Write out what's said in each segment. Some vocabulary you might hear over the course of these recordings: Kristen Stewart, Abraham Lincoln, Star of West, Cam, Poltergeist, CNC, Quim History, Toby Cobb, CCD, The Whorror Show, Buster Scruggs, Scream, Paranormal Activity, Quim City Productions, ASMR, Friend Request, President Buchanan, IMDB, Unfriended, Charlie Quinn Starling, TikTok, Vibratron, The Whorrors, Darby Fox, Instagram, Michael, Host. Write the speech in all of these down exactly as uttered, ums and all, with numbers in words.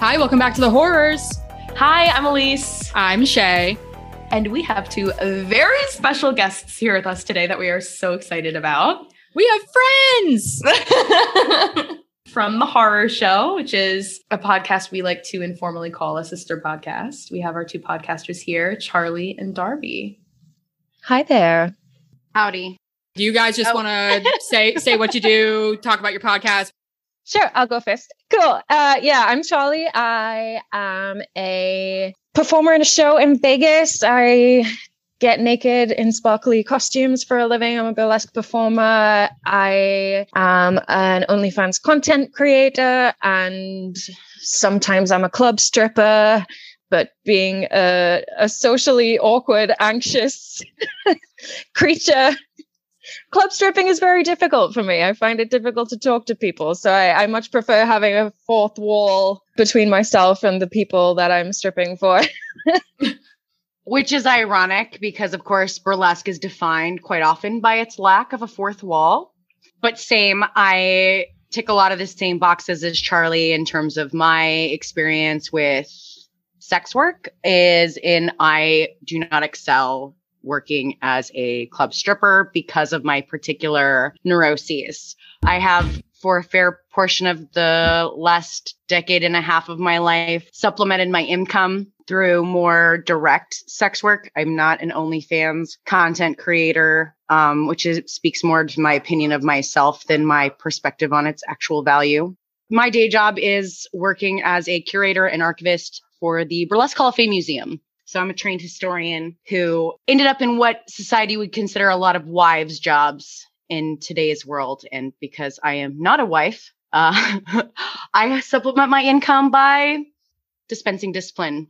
Hi, welcome back to The Whorrors. Hi, I'm Elise. I'm Shay. And we have two very special guests here with us today that we are so excited about. We have friends! From The Whorror Show, which is a podcast we like to informally call a sister podcast. We have our two podcasters here, Charlie and Darby. Hi there. Howdy. Do you guys just oh. want to say say what you do, talk about your podcast? Sure, I'll go first. Cool. Uh, yeah, I'm Charlie. I am a performer in a show in Vegas. I get naked in sparkly costumes for a living. I'm a burlesque performer. I am an OnlyFans content creator, and sometimes I'm a club stripper. But being a, a socially awkward, anxious creature, club stripping is very difficult for me. I find it difficult to talk to people. So I, I much prefer having a fourth wall between myself and the people that I'm stripping for. Which is ironic because, of course, burlesque is defined quite often by its lack of a fourth wall. But same, I tick a lot of the same boxes as Charlie in terms of my experience with sex work is in I do not excel working as a club stripper because of my particular neuroses. I have, for a fair portion of the last decade and a half of my life, supplemented my income through more direct sex work. I'm not an OnlyFans content creator, um, which is, speaks more to my opinion of myself than my perspective on its actual value. My day job is working as a curator and archivist for the Burlesque Hall of Fame Museum. So I'm a trained historian who ended up in what society would consider a lot of wives' jobs in today's world. And because I am not a wife, uh, I supplement my income by dispensing discipline.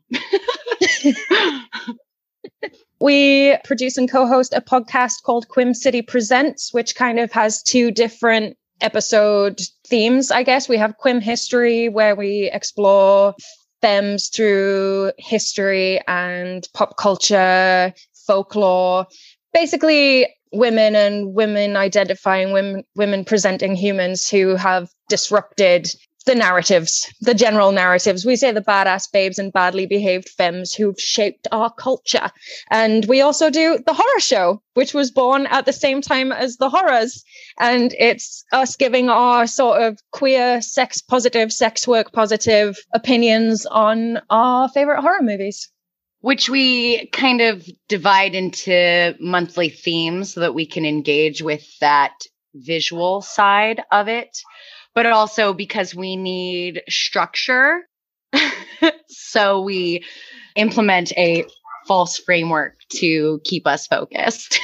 We produce and co-host a podcast called Quim City Presents, which kind of has two different episode themes, I guess. We have Quim History, where we explore themes through history and pop culture, folklore, basically women and women identifying women, women presenting humans who have disrupted the narratives, the general narratives. We say the badass babes and badly behaved femmes who've shaped our culture. And we also do The Whorror Show, which was born at the same time as The Whorrors. And it's us giving our sort of queer, sex positive, sex work positive opinions on our favorite horror movies. Which we kind of divide into monthly themes so that we can engage with that visual side of it. But also because we need structure. So we implement a false framework to keep us focused.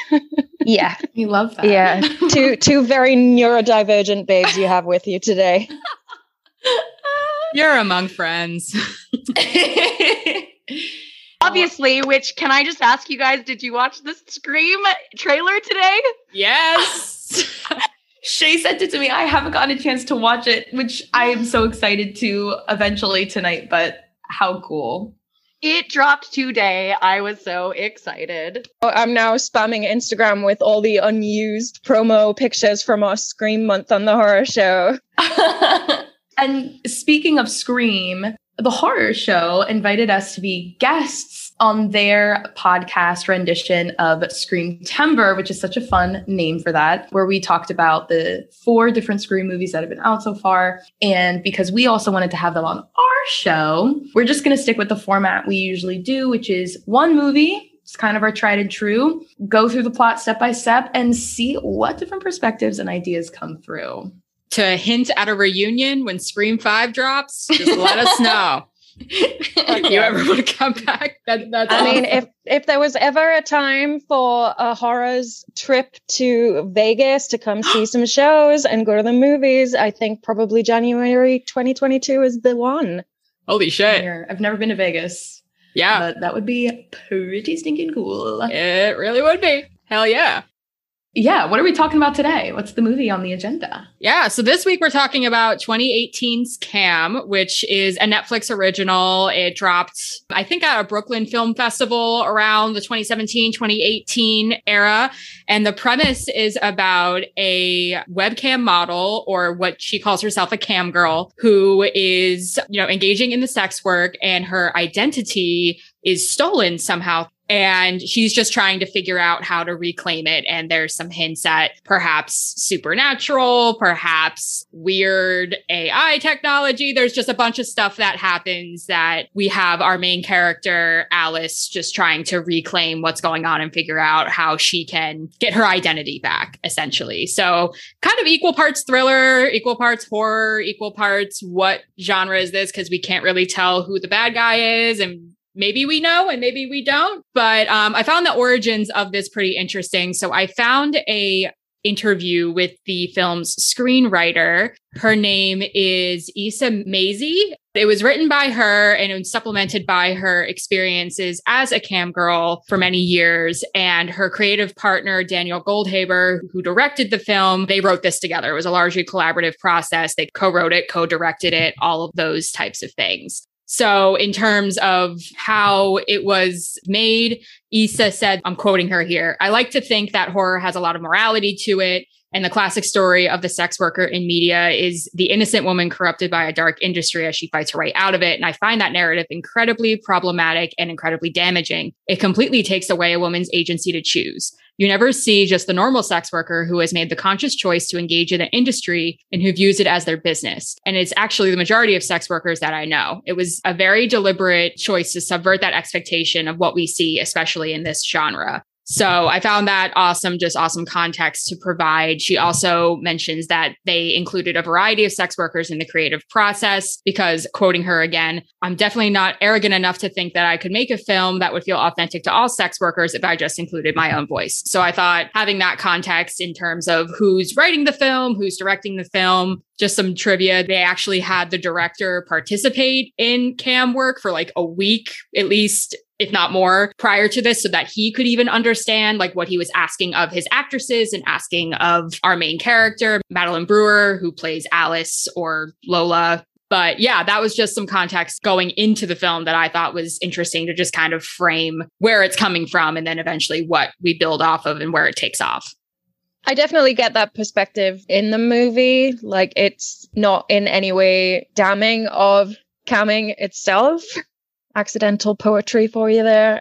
Yeah. We love that. Yeah. two two very neurodivergent babes you have with you today. You're among friends. Obviously, which, can I just ask you guys, did you watch the Scream trailer today? Yes. Shay sent it to me. I haven't gotten a chance to watch it, which I am so excited to eventually tonight, but how cool. It dropped today. I was so excited. I'm now spamming Instagram with all the unused promo pictures from our Scream month on The Whorror Show. And speaking of Scream, The Whorror Show invited us to be guests on their podcast rendition of Screamtember, which is such a fun name for that, where we talked about the four different Scream movies that have been out so far. And because we also wanted to have them on our show, we're just going to stick with the format we usually do, which is one movie. It's kind of our tried and true. Go through the plot step by step and see what different perspectives and ideas come through. To hint at a reunion when Scream five drops, just let us know. If you ever want to come back, that, that's I awesome. mean, if if there was ever a time for a horrors trip to Vegas to come see some shows and go to the movies, I think probably January twenty twenty-two is the one. Holy shit. I've never been to Vegas. Yeah. But that would be pretty stinking cool. It really would be. Hell yeah. yeah, what are we talking about today? What's the movie on the agenda? Yeah, so this week we're talking about twenty eighteen's Cam, which is a Netflix original. It dropped, I think, at a Brooklyn Film Festival around the twenty seventeen, twenty eighteen era. And the premise is about a webcam model, or what she calls herself, a cam girl, who is, you know, engaging in the sex work, and her identity is stolen somehow. And she's just trying to figure out how to reclaim it. And there's some hints at perhaps supernatural, perhaps weird A I technology. There's just a bunch of stuff that happens that we have our main character, Alice, just trying to reclaim what's going on and figure out how she can get her identity back, essentially. So kind of equal parts thriller, equal parts horror, equal parts what genre is this? Because we can't really tell who the bad guy is, and maybe we know and maybe we don't, but um, I found the origins of this pretty interesting. So I found a interview with the film's screenwriter. Her name is Isa Mazzei. It was written by her and it was supplemented by her experiences as a cam girl for many years. And her creative partner, Daniel Goldhaber, who directed the film, they wrote this together. It was a largely collaborative process. They co-wrote it, co-directed it, all of those types of things. So in terms of how it was made, Isa said, I'm quoting her here, "I like to think that horror has a lot of morality to it. And the classic story of the sex worker in media is the innocent woman corrupted by a dark industry as she fights her way out of it. And I find that narrative incredibly problematic and incredibly damaging. It completely takes away a woman's agency to choose. You never see just the normal sex worker who has made the conscious choice to engage in an industry and who views it as their business. And it's actually the majority of sex workers that I know. It was a very deliberate choice to subvert that expectation of what we see, especially in this genre." So I found that awesome, just awesome context to provide. She also mentions that they included a variety of sex workers in the creative process because, quoting her again, "I'm definitely not arrogant enough to think that I could make a film that would feel authentic to all sex workers if I just included my own voice." So I thought having that context in terms of who's writing the film, who's directing the film, just some trivia. They actually had the director participate in cam work for like a week, at least, if not more, prior to this, so that he could even understand like what he was asking of his actresses and asking of our main character, Madeline Brewer, who plays Alice or Lola. But yeah, that was just some context going into the film that I thought was interesting to just kind of frame where it's coming from and then eventually what we build off of and where it takes off. I definitely get that perspective in the movie. Like, it's not in any way damning of camming itself. Accidental poetry for you there.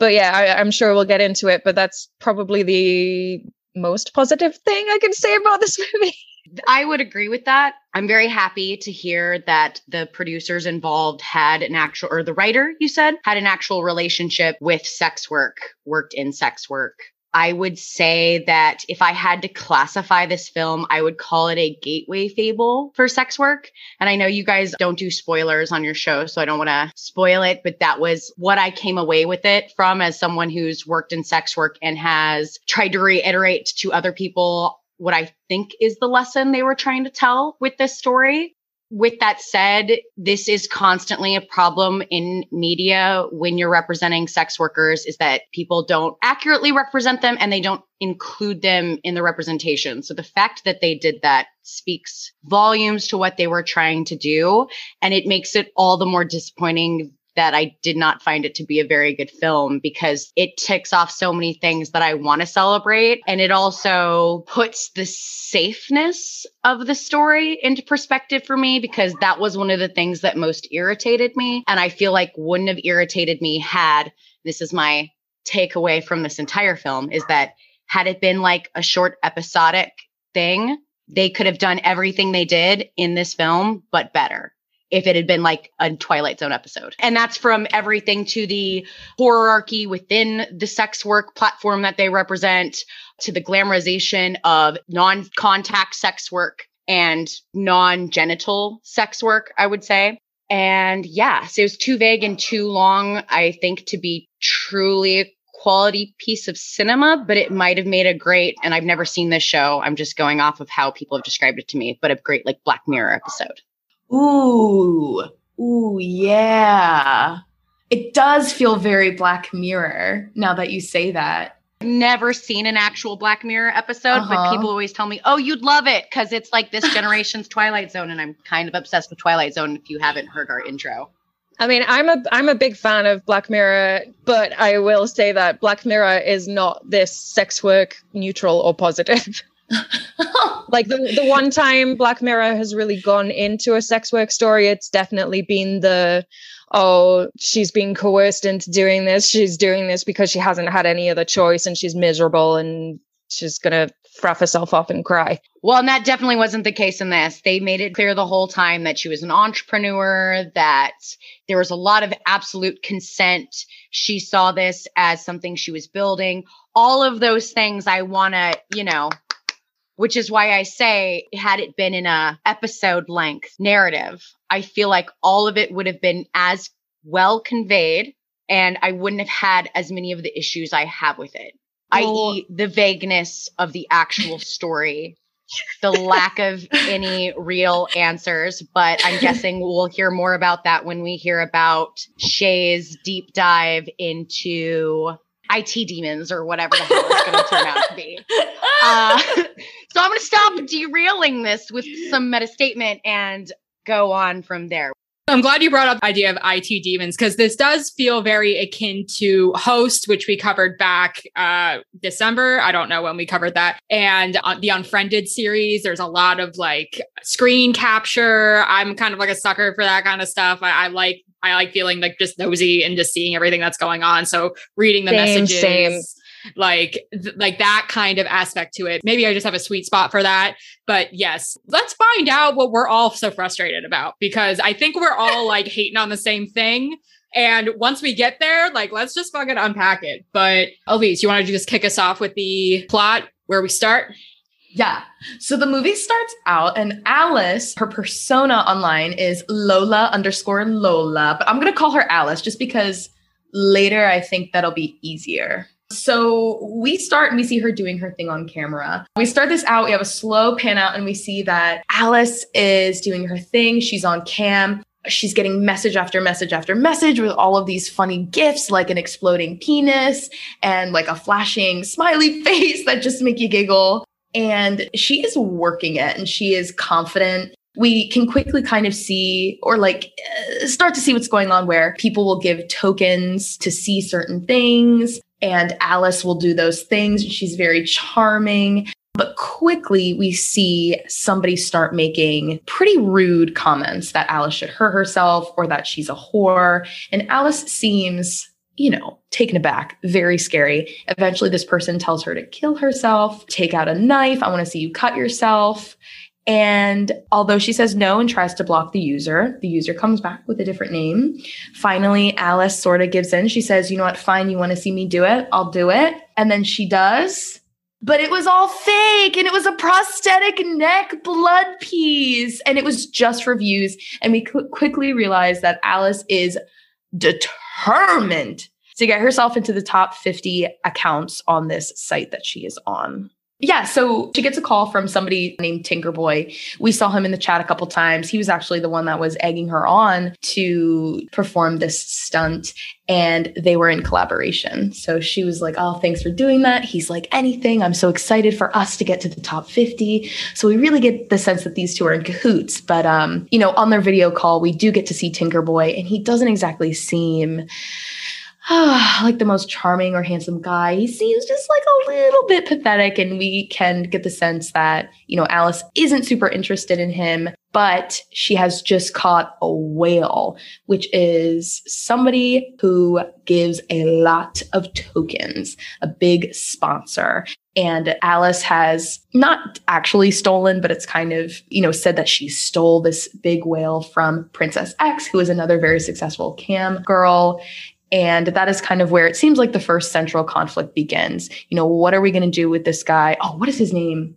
But yeah, I, I'm sure we'll get into it, but that's probably the most positive thing I can say about this movie. I would agree with that. I'm very happy to hear that the producers involved had an actual, or the writer, you said, had an actual relationship with sex work, worked in sex work. I would say that if I had to classify this film, I would call it a gateway fable for sex work. And I know you guys don't do spoilers on your show, so I don't want to spoil it, but that was what I came away with it from as someone who's worked in sex work and has tried to reiterate to other people what I think is the lesson they were trying to tell with this story. With that said, this is constantly a problem in media when you're representing sex workers, is that people don't accurately represent them and they don't include them in the representation. So the fact that they did that speaks volumes to what they were trying to do. And it makes it all the more disappointing that I did not find it to be a very good film, because it ticks off so many things that I want to celebrate. And it also puts the safeness of the story into perspective for me, because that was one of the things that most irritated me. And I feel like wouldn't have irritated me had, this is my takeaway from this entire film, is that had it been like a short episodic thing, they could have done everything they did in this film, but better. If it had been like a Twilight Zone episode. And that's from everything to the hierarchy within the sex work platform that they represent, to the glamorization of non-contact sex work and non-genital sex work, I would say. And yeah, so it was too vague and too long, I think, to be truly a quality piece of cinema, but it might have made a great, and I've never seen this show, I'm just going off of how people have described it to me, but a great like Black Mirror episode. Ooh, ooh, yeah. It does feel very Black Mirror now that you say that. never seen an actual Black Mirror episode, uh-huh. but people always tell me, oh, you'd love it because it's like this generation's Twilight Zone. And I'm kind of obsessed with Twilight Zone if you haven't heard our intro. I mean, I'm a I'm a big fan of Black Mirror, but I will say that Black Mirror is not this sex work neutral or positive. Like the, the one time Black Mirror has really gone into a sex work story, it's definitely been the, oh, she's being coerced into doing this. She's doing this because she hasn't had any other choice and she's miserable and she's going to fraff herself up and cry. Well, and that definitely wasn't the case in this. They made it clear the whole time that she was an entrepreneur, that there was a lot of absolute consent. She saw this as something she was building. All of those things I want to, you know... Which is why I say, had it been in a episode length narrative, I feel like all of it would have been as well conveyed and I wouldn't have had as many of the issues I have with it, well, that is the vagueness of the actual story, the lack of any real answers. But I'm guessing we'll hear more about that when we hear about Shay's deep dive into... I T demons or whatever the hell it's going to turn out to be. Uh, so I'm going to stop derailing this with some meta statement and go on from there. I'm glad you brought up the idea of I T demons because this does feel very akin to Host, which we covered back uh, December. I don't know when we covered that. And uh, the Unfriended series, there's a lot of like screen capture. I'm kind of like a sucker for that kind of stuff. I, I like I like feeling like just nosy and just seeing everything that's going on. So reading the same, messages, same. like, th- like that kind of aspect to it. Maybe I just have a sweet spot for that, but yes, let's find out what we're all so frustrated about, because I think we're all like hating on the same thing. And once we get there, like, let's just fucking unpack it. But Elise, you want to just kick us off with the plot where we start? Yeah. So the movie starts out and Alice, her persona online is Lola underscore Lola, but I'm going to call her Alice just because later I think that'll be easier. So we start and we see her doing her thing on camera. We start this out. We have a slow pan out and we see that Alice is doing her thing. She's on cam. She's getting message after message after message with all of these funny gifs, like an exploding penis and like a flashing smiley face that just make you giggle. And she is working it and she is confident. We can quickly kind of see or like start to see what's going on where people will give tokens to see certain things and Alice will do those things. She's very charming, but quickly we see somebody start making pretty rude comments that Alice should hurt herself or that she's a whore. And Alice seems... you know, taken aback, very scary. Eventually, this person tells her to kill herself, take out a knife. I want to see you cut yourself. And although she says no and tries to block the user, the user comes back with a different name. Finally, Alice sort of gives in. She says, you know what? Fine. You want to see me do it? I'll do it. And then she does. But it was all fake and it was a prosthetic neck blood piece. And it was just for views. And we qu- quickly realized that Alice is determined to get herself into the top fifty accounts on this site that she is on. Yeah, so she gets a call from somebody named Tinkerboy. We saw him in the chat a couple times. He was actually the one that was egging her on to perform this stunt, and they were in collaboration. So she was like, oh, thanks for doing that. He's like, anything. I'm so excited for us to get to the top fifty. So we really get the sense that these two are in cahoots. But, um, you know, on their video call, we do get to see Tinkerboy, and he doesn't exactly seem... oh, like the most charming or handsome guy. He seems just like a little bit pathetic, and we can get the sense that, you know, Alice isn't super interested in him, but she has just caught a whale, which is somebody who gives a lot of tokens, a big sponsor. And Alice has not actually stolen, but it's kind of, you know, said that she stole this big whale from Princess X, who is another very successful cam girl. And that is kind of where it seems like the first central conflict begins. You know, what are we going to do with this guy? Oh, what is his name?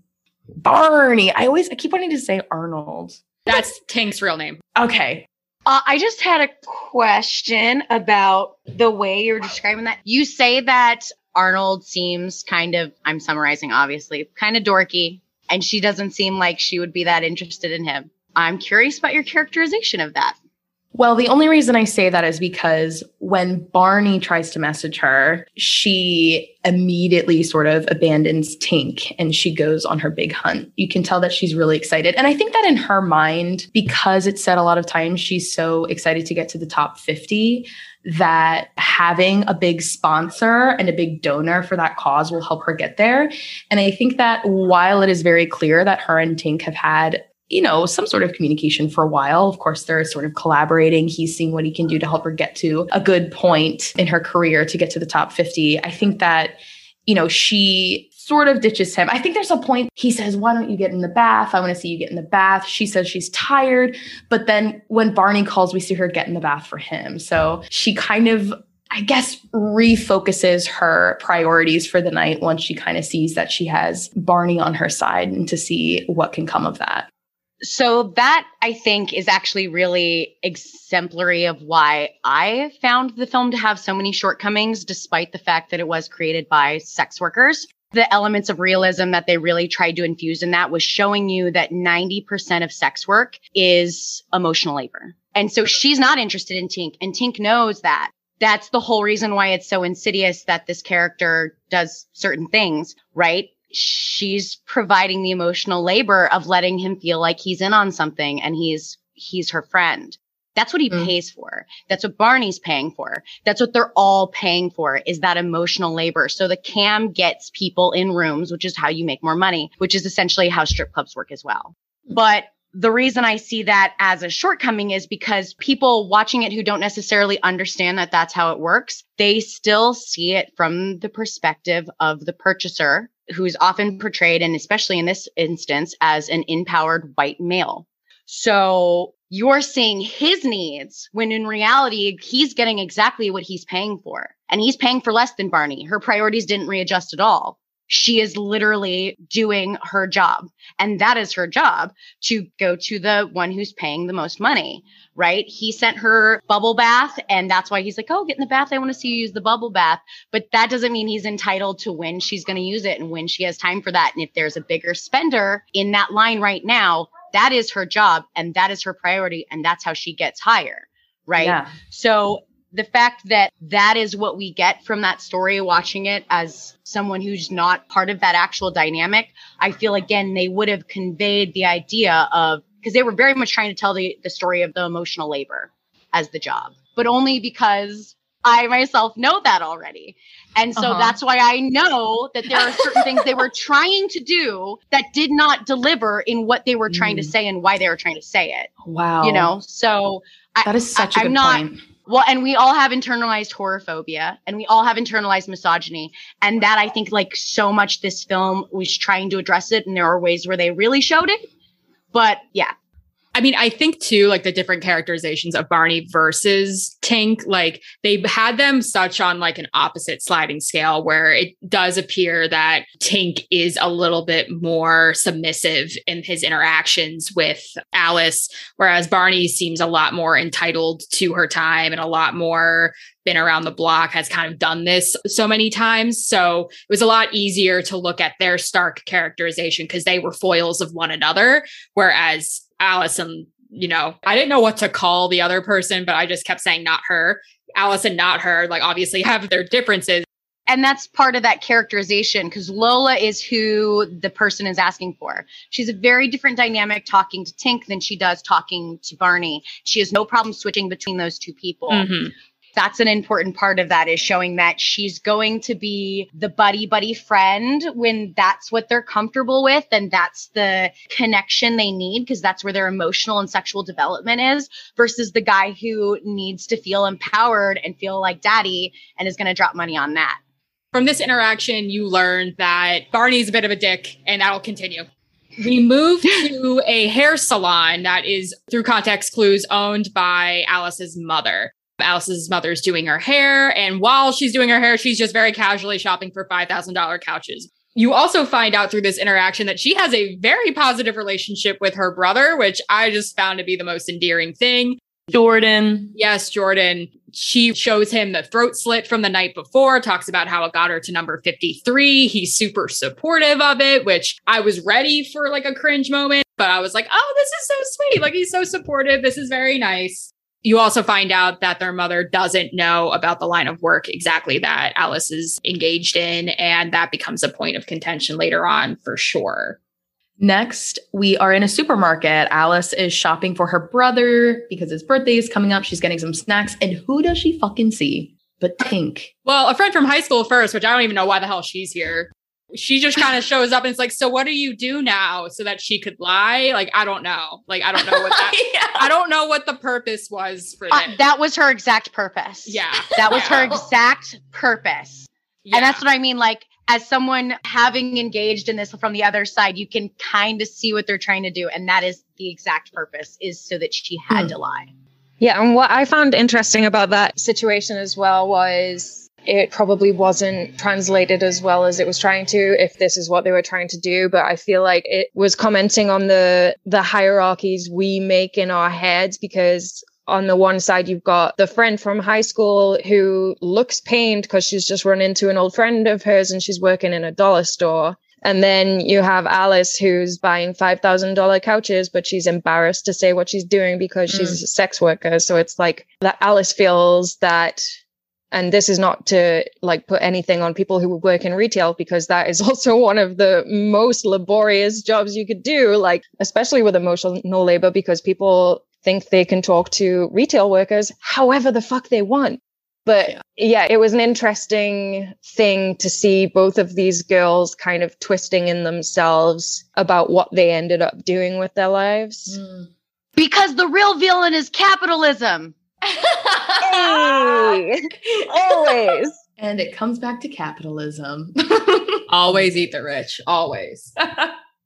Barney. I always, I keep wanting to say Arnold. That's Tink's real name. Okay. Uh, I just had a question about the way you're describing that. You say that Arnold seems kind of, I'm summarizing, obviously, kind of dorky. And she doesn't seem like she would be that interested in him. I'm curious about your characterization of that. Well, the only reason I say that is because when Barney tries to message her, she immediately sort of abandons Tink and she goes on her big hunt. You can tell that she's really excited. And I think that in her mind, because it's said a lot of times, she's so excited to get to the top fifty, that having a big sponsor and a big donor for that cause will help her get there. And I think that while it is very clear that her and Tink have had, you know, some sort of communication for a while. Of course, they're sort of collaborating. He's seeing what he can do to help her get to a good point in her career to get to the top fifty. I think that, you know, she sort of ditches him. I think there's a point he says, why don't you get in the bath? I want to see you get in the bath. She says she's tired. But then when Barney calls, we see her get in the bath for him. So she kind of, I guess, refocuses her priorities for the night once she kind of sees that she has Barney on her side and to see what can come of that. So that, I think, is actually really exemplary of why I found the film to have so many shortcomings, despite the fact that it was created by sex workers. The elements of realism that they really tried to infuse in that was showing you that ninety percent of sex work is emotional labor. And so she's not interested in Tink, and Tink knows that. That's the whole reason why it's so insidious that this character does certain things, right? She's providing the emotional labor of letting him feel like he's in on something and he's he's her friend. That's what he mm. pays for. That's what Barney's paying for. That's what they're all paying for, is that emotional labor. So the cam gets people in rooms, which is how you make more money, which is essentially how strip clubs work as well. But the reason I see that as a shortcoming is because people watching it who don't necessarily understand that that's how it works, they still see it from the perspective of the purchaser, who's often portrayed, and especially in this instance, as an empowered white male. So you're seeing his needs when in reality, he's getting exactly what he's paying for. And he's paying for less than Barney. Her priorities didn't readjust at all. She is literally doing her job. And that is her job, to go to the one who's paying the most money, right? He sent her bubble bath, and that's why he's like, oh, get in the bath. I want to see you use the bubble bath. But that doesn't mean he's entitled to when she's going to use it and when she has time for that. And if there's a bigger spender in that line right now, that is her job and that is her priority. And that's how she gets higher, right? Yeah. So the fact that that is what we get from that story, watching it as someone who's not part of that actual dynamic, I feel, again, they would have conveyed the idea of, because they were very much trying to tell the, the story of the emotional labor as the job, but only because I myself know that already. And so uh-huh. that's why I know that there are certain things they were trying to do that did not deliver in what they were trying mm. to say and why they were trying to say it. Wow. You know, so that I, is such I, a good I'm not, point. Well, and we all have internalized horror phobia, and we all have internalized misogyny. And that, I think, like so much this film was trying to address it. And there are ways where they really showed it. But yeah. I mean, I think too, like the different characterizations of Barney versus Tink, like they had them such on like an opposite sliding scale, where it does appear that Tink is a little bit more submissive in his interactions with Alice, whereas Barney seems a lot more entitled to her time and a lot more been around the block, has kind of done this so many times. So it was a lot easier to look at their stark characterization because they were foils of one another, whereas Allison, you know, I didn't know what to call the other person, but I just kept saying not her. Allison, not her, like obviously have their differences. And that's part of that characterization, because Lola is who the person is asking for. She's a very different dynamic talking to Tink than she does talking to Barney. She has no problem switching between those two people. Mm-hmm. That's an important part of that, is showing that she's going to be the buddy buddy friend when that's what they're comfortable with. And that's the connection they need, because that's where their emotional and sexual development is, versus the guy who needs to feel empowered and feel like daddy and is going to drop money on that. From this interaction, you learn that Barney's a bit of a dick, and that'll continue. We move to a hair salon that is, through context clues, owned by Alice's mother. Alice's mother's doing her hair, and while she's doing her hair, she's just very casually shopping for five thousand dollars couches. You also find out through this interaction that she has a very positive relationship with her brother, which I just found to be the most endearing thing. Jordan. Yes, Jordan. She shows him the throat slit from the night before, talks about how it got her to number fifty-three. He's super supportive of it, which I was ready for like a cringe moment, but I was like, oh, this is so sweet. Like, he's so supportive. This is very nice. You also find out that their mother doesn't know about the line of work exactly that Alice is engaged in, and that becomes a point of contention later on for sure. Next, we are in a supermarket. Alice is shopping for her brother because his birthday is coming up. She's getting some snacks. And who does she fucking see but Tink? Well, a friend from high school first, which I don't even know why the hell she's here. She just kind of shows up and it's like, so what do you do now? So that she could lie? Like, I don't know. Like, I don't know what that, yeah. I don't know what the purpose was for uh, that was her exact purpose. Yeah. That was yeah. her exact purpose. Yeah. And that's what I mean. Like, as someone having engaged in this from the other side, you can kind of see what they're trying to do. And that is the exact purpose, is so that she had hmm. to lie. Yeah. And what I found interesting about that situation as well was, it probably wasn't translated as well as it was trying to, if this is what they were trying to do. But I feel like it was commenting on the the hierarchies we make in our heads, because on the one side, you've got the friend from high school who looks pained because she's just run into an old friend of hers and she's working in a dollar store. And then you have Alice, who's buying five thousand dollars couches, but she's embarrassed to say what she's doing because mm. she's a sex worker. So it's like that Alice feels that... And this is not to like put anything on people who work in retail, because that is also one of the most laborious jobs you could do, like especially with emotional labor, because people think they can talk to retail workers however the fuck they want. But yeah, yeah it was an interesting thing to see both of these girls kind of twisting in themselves about what they ended up doing with their lives. Mm. Because the real villain is capitalism. Hey, always. And it comes back to capitalism. Always eat the rich. Always.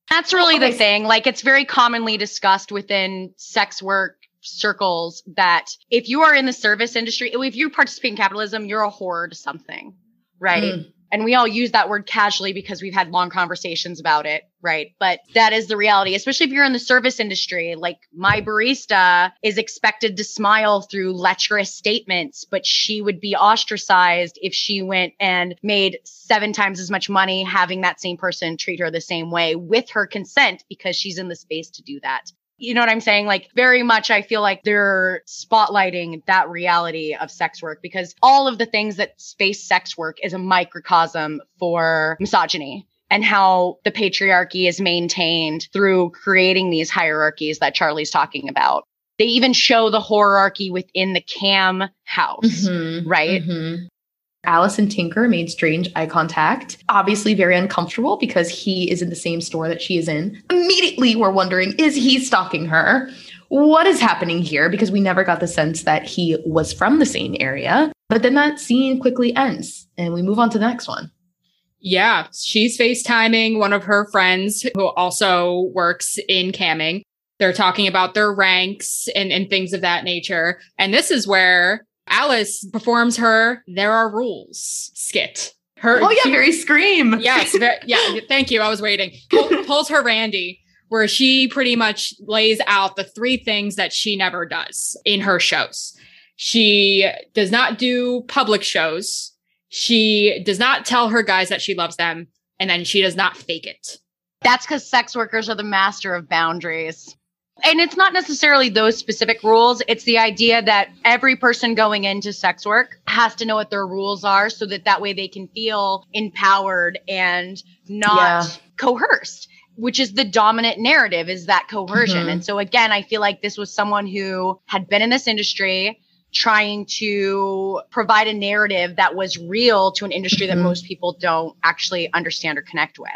That's really always. The thing. Like, it's very commonly discussed within sex work circles that if you are in the service industry, if you participate in capitalism, you're a whore to something, right? Mm. And we all use that word casually because we've had long conversations about it, right? But that is the reality, especially if you're in the service industry. Like, my barista is expected to smile through lecherous statements, but she would be ostracized if she went and made seven times as much money having that same person treat her the same way with her consent, because she's in the space to do that. You know what I'm saying? Like, very much I feel like they're spotlighting that reality of sex work, because all of the things that space sex work is a microcosm for misogyny and how the patriarchy is maintained through creating these hierarchies that Charlie's talking about. They even show the hierarchy within the Cam house, mm-hmm. right? Mm-hmm. Alice and Tinker made strange eye contact, obviously very uncomfortable because he is in the same store that she is in. Immediately, we're wondering, is he stalking her? What is happening here? Because we never got the sense that he was from the same area. But then that scene quickly ends and we move on to the next one. Yeah, she's FaceTiming one of her friends who also works in camming. They're talking about their ranks and, and things of that nature. And this is where Alice performs her "There Are Rules" skit. Her, oh yeah, she, very Scream. Yes, very, yeah. Thank you. I was waiting. Pull, pulls her Randy, where she pretty much lays out the three things that she never does in her shows. She does not do public shows. She does not tell her guys that she loves them, and then she does not fake it. That's because sex workers are the master of boundaries. And it's not necessarily those specific rules. It's the idea that every person going into sex work has to know what their rules are so that that way they can feel empowered and not yeah. coerced, which is the dominant narrative, is that coercion. Mm-hmm. And so, again, I feel like this was someone who had been in this industry trying to provide a narrative that was real to an industry mm-hmm. that most people don't actually understand or connect with.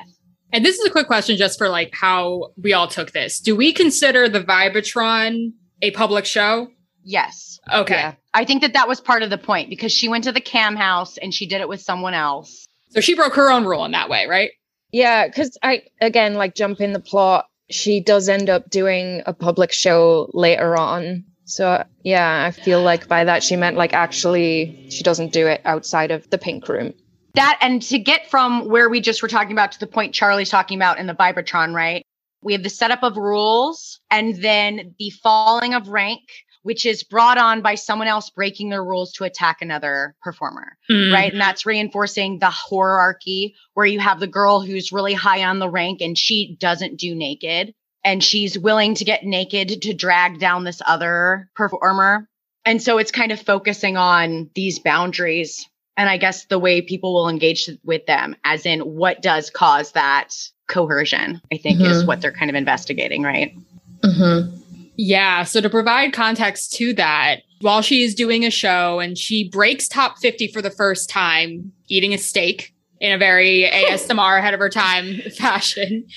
And this is a quick question just for like how we all took this. Do we consider the Vibatron a public show? Yes. Okay. Yeah. I think that that was part of the point, because she went to the Cam house and she did it with someone else. So she broke her own rule in that way, right? Yeah. Because I, again, like jump in the plot, she does end up doing a public show later on. So yeah, I feel like by that she meant like actually she doesn't do it outside of the pink room. That, and to get from where we just were talking about to the point Charlie's talking about in the Vibatron, right? We have the setup of rules and then the falling of rank, which is brought on by someone else breaking their rules to attack another performer, mm-hmm. right? And that's reinforcing the hierarchy, where you have the girl who's really high on the rank and she doesn't do naked, and she's willing to get naked to drag down this other performer. And so it's kind of focusing on these boundaries and I guess the way people will engage with them, as in what does cause that coercion, I think mm-hmm. is what they're kind of investigating, right? Mm-hmm. Yeah. So to provide context to that, while she is doing a show and she breaks top fifty for the first time, eating a steak in a very A S M R ahead of her time fashion,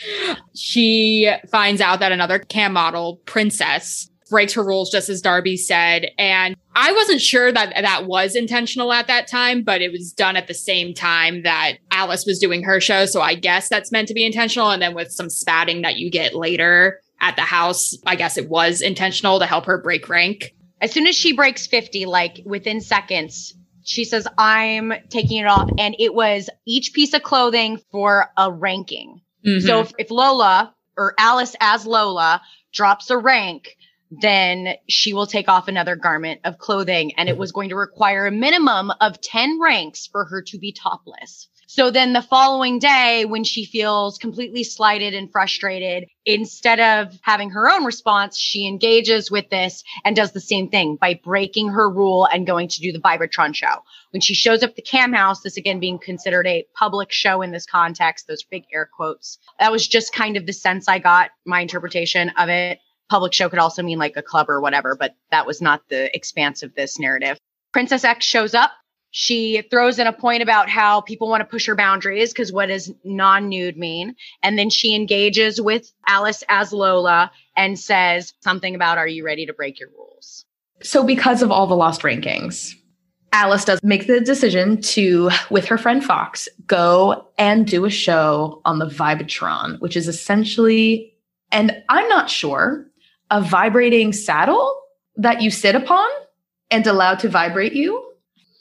she finds out that another cam model, Princess, breaks her rules, just as Darby said. And I wasn't sure that that was intentional at that time, but it was done at the same time that Alice was doing her show. So I guess that's meant to be intentional. And then with some spatting that you get later at the house, I guess it was intentional to help her break rank. As soon as she breaks fifty, like within seconds, she says, I'm taking it off. And it was each piece of clothing for a ranking. Mm-hmm. So if, if Lola or Alice as Lola drops a rank, then she will take off another garment of clothing. And it was going to require a minimum of ten ranks for her to be topless. So then the following day, when she feels completely slighted and frustrated, instead of having her own response, she engages with this and does the same thing by breaking her rule and going to do the Vibratron show. When she shows up at the cam house, this again being considered a public show in this context, those big air quotes. That was just kind of the sense I got, my interpretation of it. Public show could also mean like a club or whatever, but that was not the expanse of this narrative. Princess X shows up. She throws in a point about how people want to push her boundaries because what does non-nude mean? And then she engages with Alice as Lola and says something about, are you ready to break your rules? So because of all the lost rankings, Alice does make the decision to, with her friend Fox, go and do a show on the Vibratron, which is essentially, and I'm not sure, a vibrating saddle that you sit upon and allowed to vibrate you.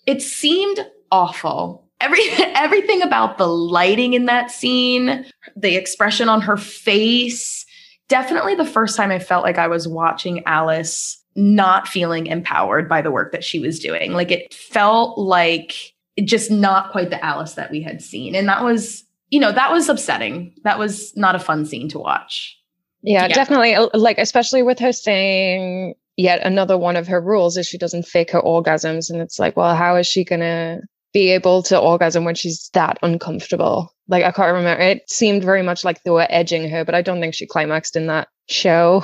It seemed awful. Every, everything about the lighting in that scene, the expression on her face, definitely the first time I felt like I was watching Alice not feeling empowered by the work that she was doing. Like it felt like just not quite the Alice that we had seen. And that was, you know, that was upsetting. That was not a fun scene to watch. Yeah, yeah. Definitely. Like, especially with her saying, yet another one of her rules is she doesn't fake her orgasms. And it's like, well, how is she going to be able to orgasm when she's that uncomfortable? Like, I can't remember. It seemed very much like they were edging her, but I don't think she climaxed in that show.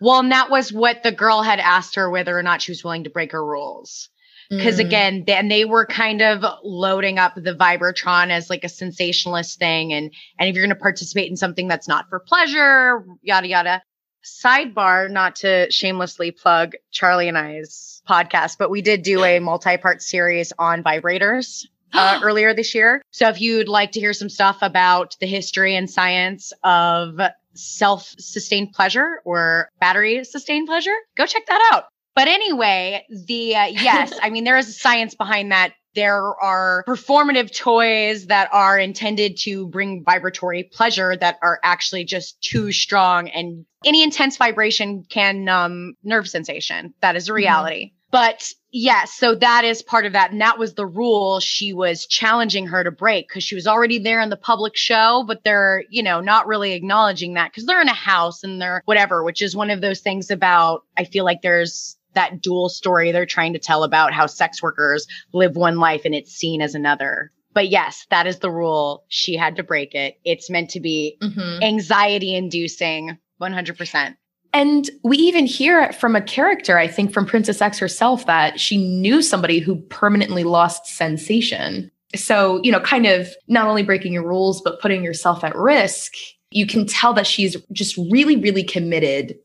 Well, and that was what the girl had asked her, whether or not she was willing to break her rules. Because mm. again, then they were kind of loading up the Vibratron as like a sensationalist thing. And, and if you're going to participate in something that's not for pleasure, yada, yada. Sidebar, not to shamelessly plug Charlie and I's podcast, but we did do a multi-part series on vibrators uh, earlier this year. So if you'd like to hear some stuff about the history and science of self-sustained pleasure or battery-sustained pleasure, go check that out. But anyway, the uh, yes, I mean, there is a science behind that. There are performative toys that are intended to bring vibratory pleasure that are actually just too strong. And any intense vibration can numb nerve sensation. That is a reality. Mm-hmm. But yes, so that is part of that. And that was the rule she was challenging her to break because she was already there in the public show, but they're, you know, not really acknowledging that because they're in a house and they're whatever, which is one of those things about, I feel like there's that dual story they're trying to tell about how sex workers live one life and it's seen as another. But yes, that is the rule. She had to break it. It's meant to be mm-hmm. anxiety inducing, one hundred percent. And we even hear it from a character, I think from Princess X herself, that she knew somebody who permanently lost sensation. So, you know, kind of not only breaking your rules, but putting yourself at risk. You can tell that she's just really, really committed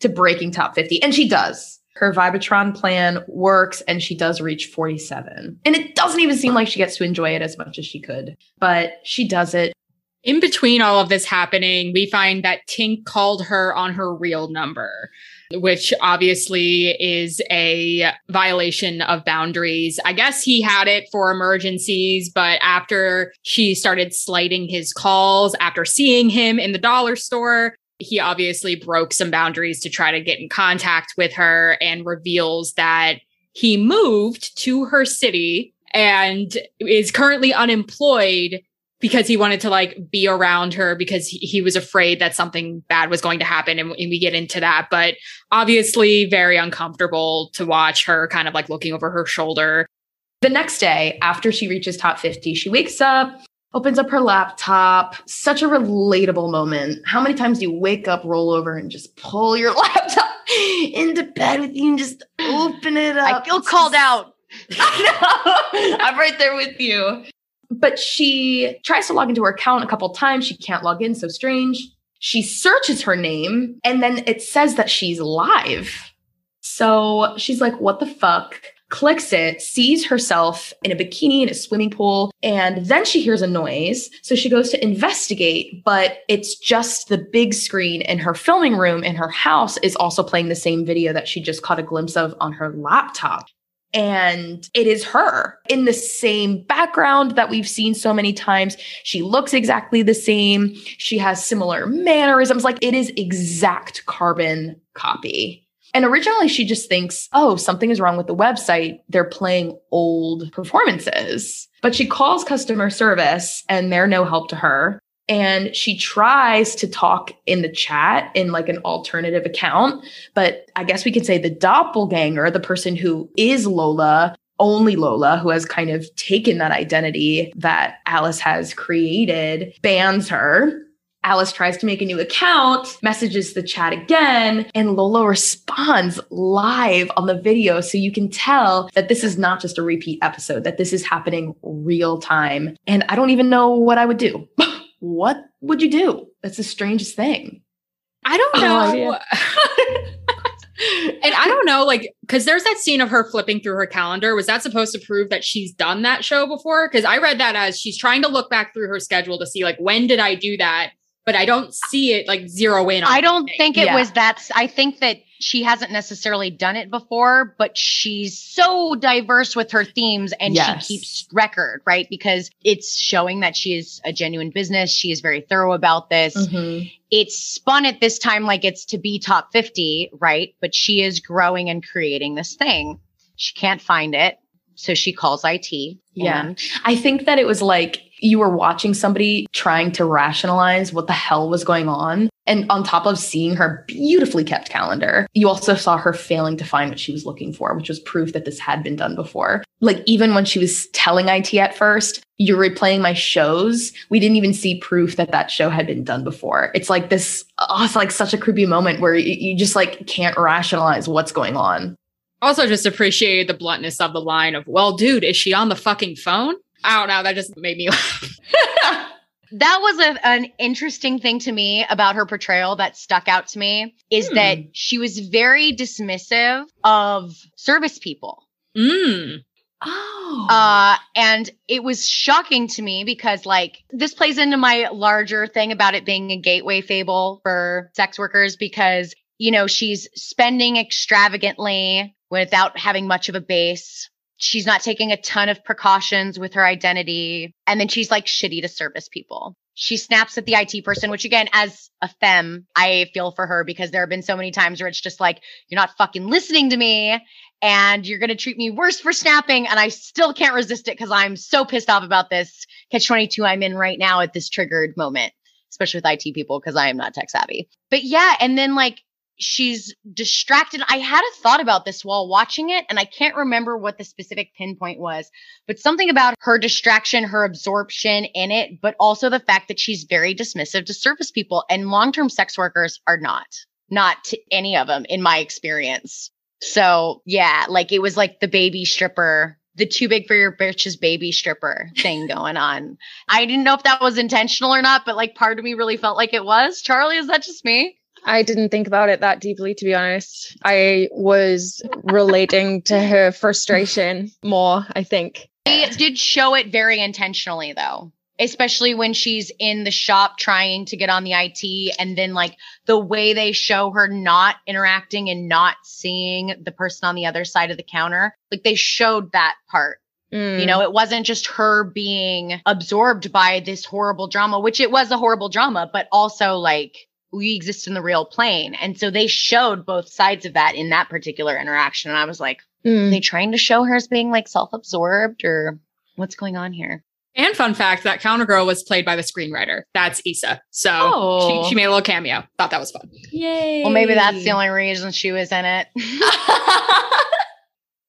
to breaking top fifty. And she does. Her Vibratron plan works and she does reach forty-seven. And it doesn't even seem like she gets to enjoy it as much as she could, but she does it. In between all of this happening, we find that Tink called her on her real number, which obviously is a violation of boundaries. I guess he had it for emergencies, but after she started slighting his calls, after seeing him in the dollar store, he obviously broke some boundaries to try to get in contact with her and reveals that he moved to her city and is currently unemployed because he wanted to like be around her because he, he was afraid that something bad was going to happen. And, and we get into that, but obviously very uncomfortable to watch her kind of like looking over her shoulder. The next day after she reaches top fifty, she wakes up, opens up her laptop. Such a relatable moment. How many times do you wake up, roll over and just pull your laptop into bed with you and just open it up? I feel called out. I know. I'm right there with you. But she tries to log into her account a couple times. She can't log in. So strange. She searches her name and then it says that she's live. So she's like, what the fuck? Clicks it, sees herself in a bikini in a swimming pool, and then she hears a noise. So she goes to investigate, but it's just the big screen in her filming room in her house is also playing the same video that she just caught a glimpse of on her laptop. And it is her in the same background that we've seen so many times. She looks exactly the same. She has similar mannerisms. Like it is exact carbon copy. And originally she just thinks, oh, something is wrong with the website. They're playing old performances. But she calls customer service and they're no help to her. And she tries to talk in the chat in like an alternative account. But I guess we could say the doppelganger, the person who is Lola, only Lola, who has kind of taken that identity that Alice has created, bans her. Alice tries to make a new account, messages the chat again, and Lola responds live on the video. So you can tell that this is not just a repeat episode, that this is happening real time. And I don't even know what I would do. What would you do? That's the strangest thing. I don't know. Oh, and I don't know, like, because there's that scene of her flipping through her calendar. Was that supposed to prove that she's done that show before? Because I read that as she's trying to look back through her schedule to see, like, when did I do that? But I don't see it like zero in on I don't anything. think it yeah. was that. I think that she hasn't necessarily done it before, but she's so diverse with her themes and yes. she keeps record, right? Because it's showing that she is a genuine business. She is very thorough about this. Mm-hmm. It's spun at this time like it's to be top fifty, right? But she is growing and creating this thing. She can't find it. So she calls I T. Yeah. And- I think that it was like, you were watching somebody trying to rationalize what the hell was going on. And on top of seeing her beautifully kept calendar, you also saw her failing to find what she was looking for, which was proof that this had been done before. Like even when she was telling I T at first, you're replaying my shows. We didn't even see proof that that show had been done before. It's like this, oh, it's like such a creepy moment where you just like can't rationalize what's going on. Also just appreciated the bluntness of the line of, well, dude, is she on the fucking phone? I don't know. That just made me laugh. That was a, an interesting thing to me about her portrayal that stuck out to me is mm. that she was very dismissive of service people. Mm. Oh. Uh, and it was shocking to me because like this plays into my larger thing about it being a gateway fable for sex workers because, you know, she's spending extravagantly without having much of a base. She's not taking a ton of precautions with her identity. And then she's like shitty to service people. She snaps at the I T person, which again, as a femme, I feel for her because there have been so many times where it's just like, you're not fucking listening to me and you're going to treat me worse for snapping. And I still can't resist it because I'm so pissed off about this catch twenty-two I'm in right now at this triggered moment, especially with I T people because I am not tech savvy. But yeah, and then like, she's distracted. I had a thought about this while watching it, and I can't remember what the specific pinpoint was, but something about her distraction, her absorption in it, but also the fact that she's very dismissive to service people. And long-term sex workers are not, not to any of them in my experience. So yeah, like it was like the baby stripper, the too big for your bitches baby stripper thing going on. I didn't know if that was intentional or not, but like part of me really felt like it was. Charlie, is that just me? I didn't think about it that deeply, to be honest. I was relating to her frustration more, I think. They did show it very intentionally, though, especially when she's in the shop trying to get on the I T. And then, like, the way they show her not interacting and not seeing the person on the other side of the counter, like, they showed that part. Mm. You know, it wasn't just her being absorbed by this horrible drama, which it was a horrible drama, but also, like, we exist in the real plane. And so they showed both sides of that in that particular interaction. And I was like, mm. are they trying to show her as being like self-absorbed or what's going on here? And fun fact, that counter girl was played by the screenwriter. That's Isa. So oh. she, she made a little cameo. Thought that was fun. Yay. Well, maybe that's the only reason she was in it.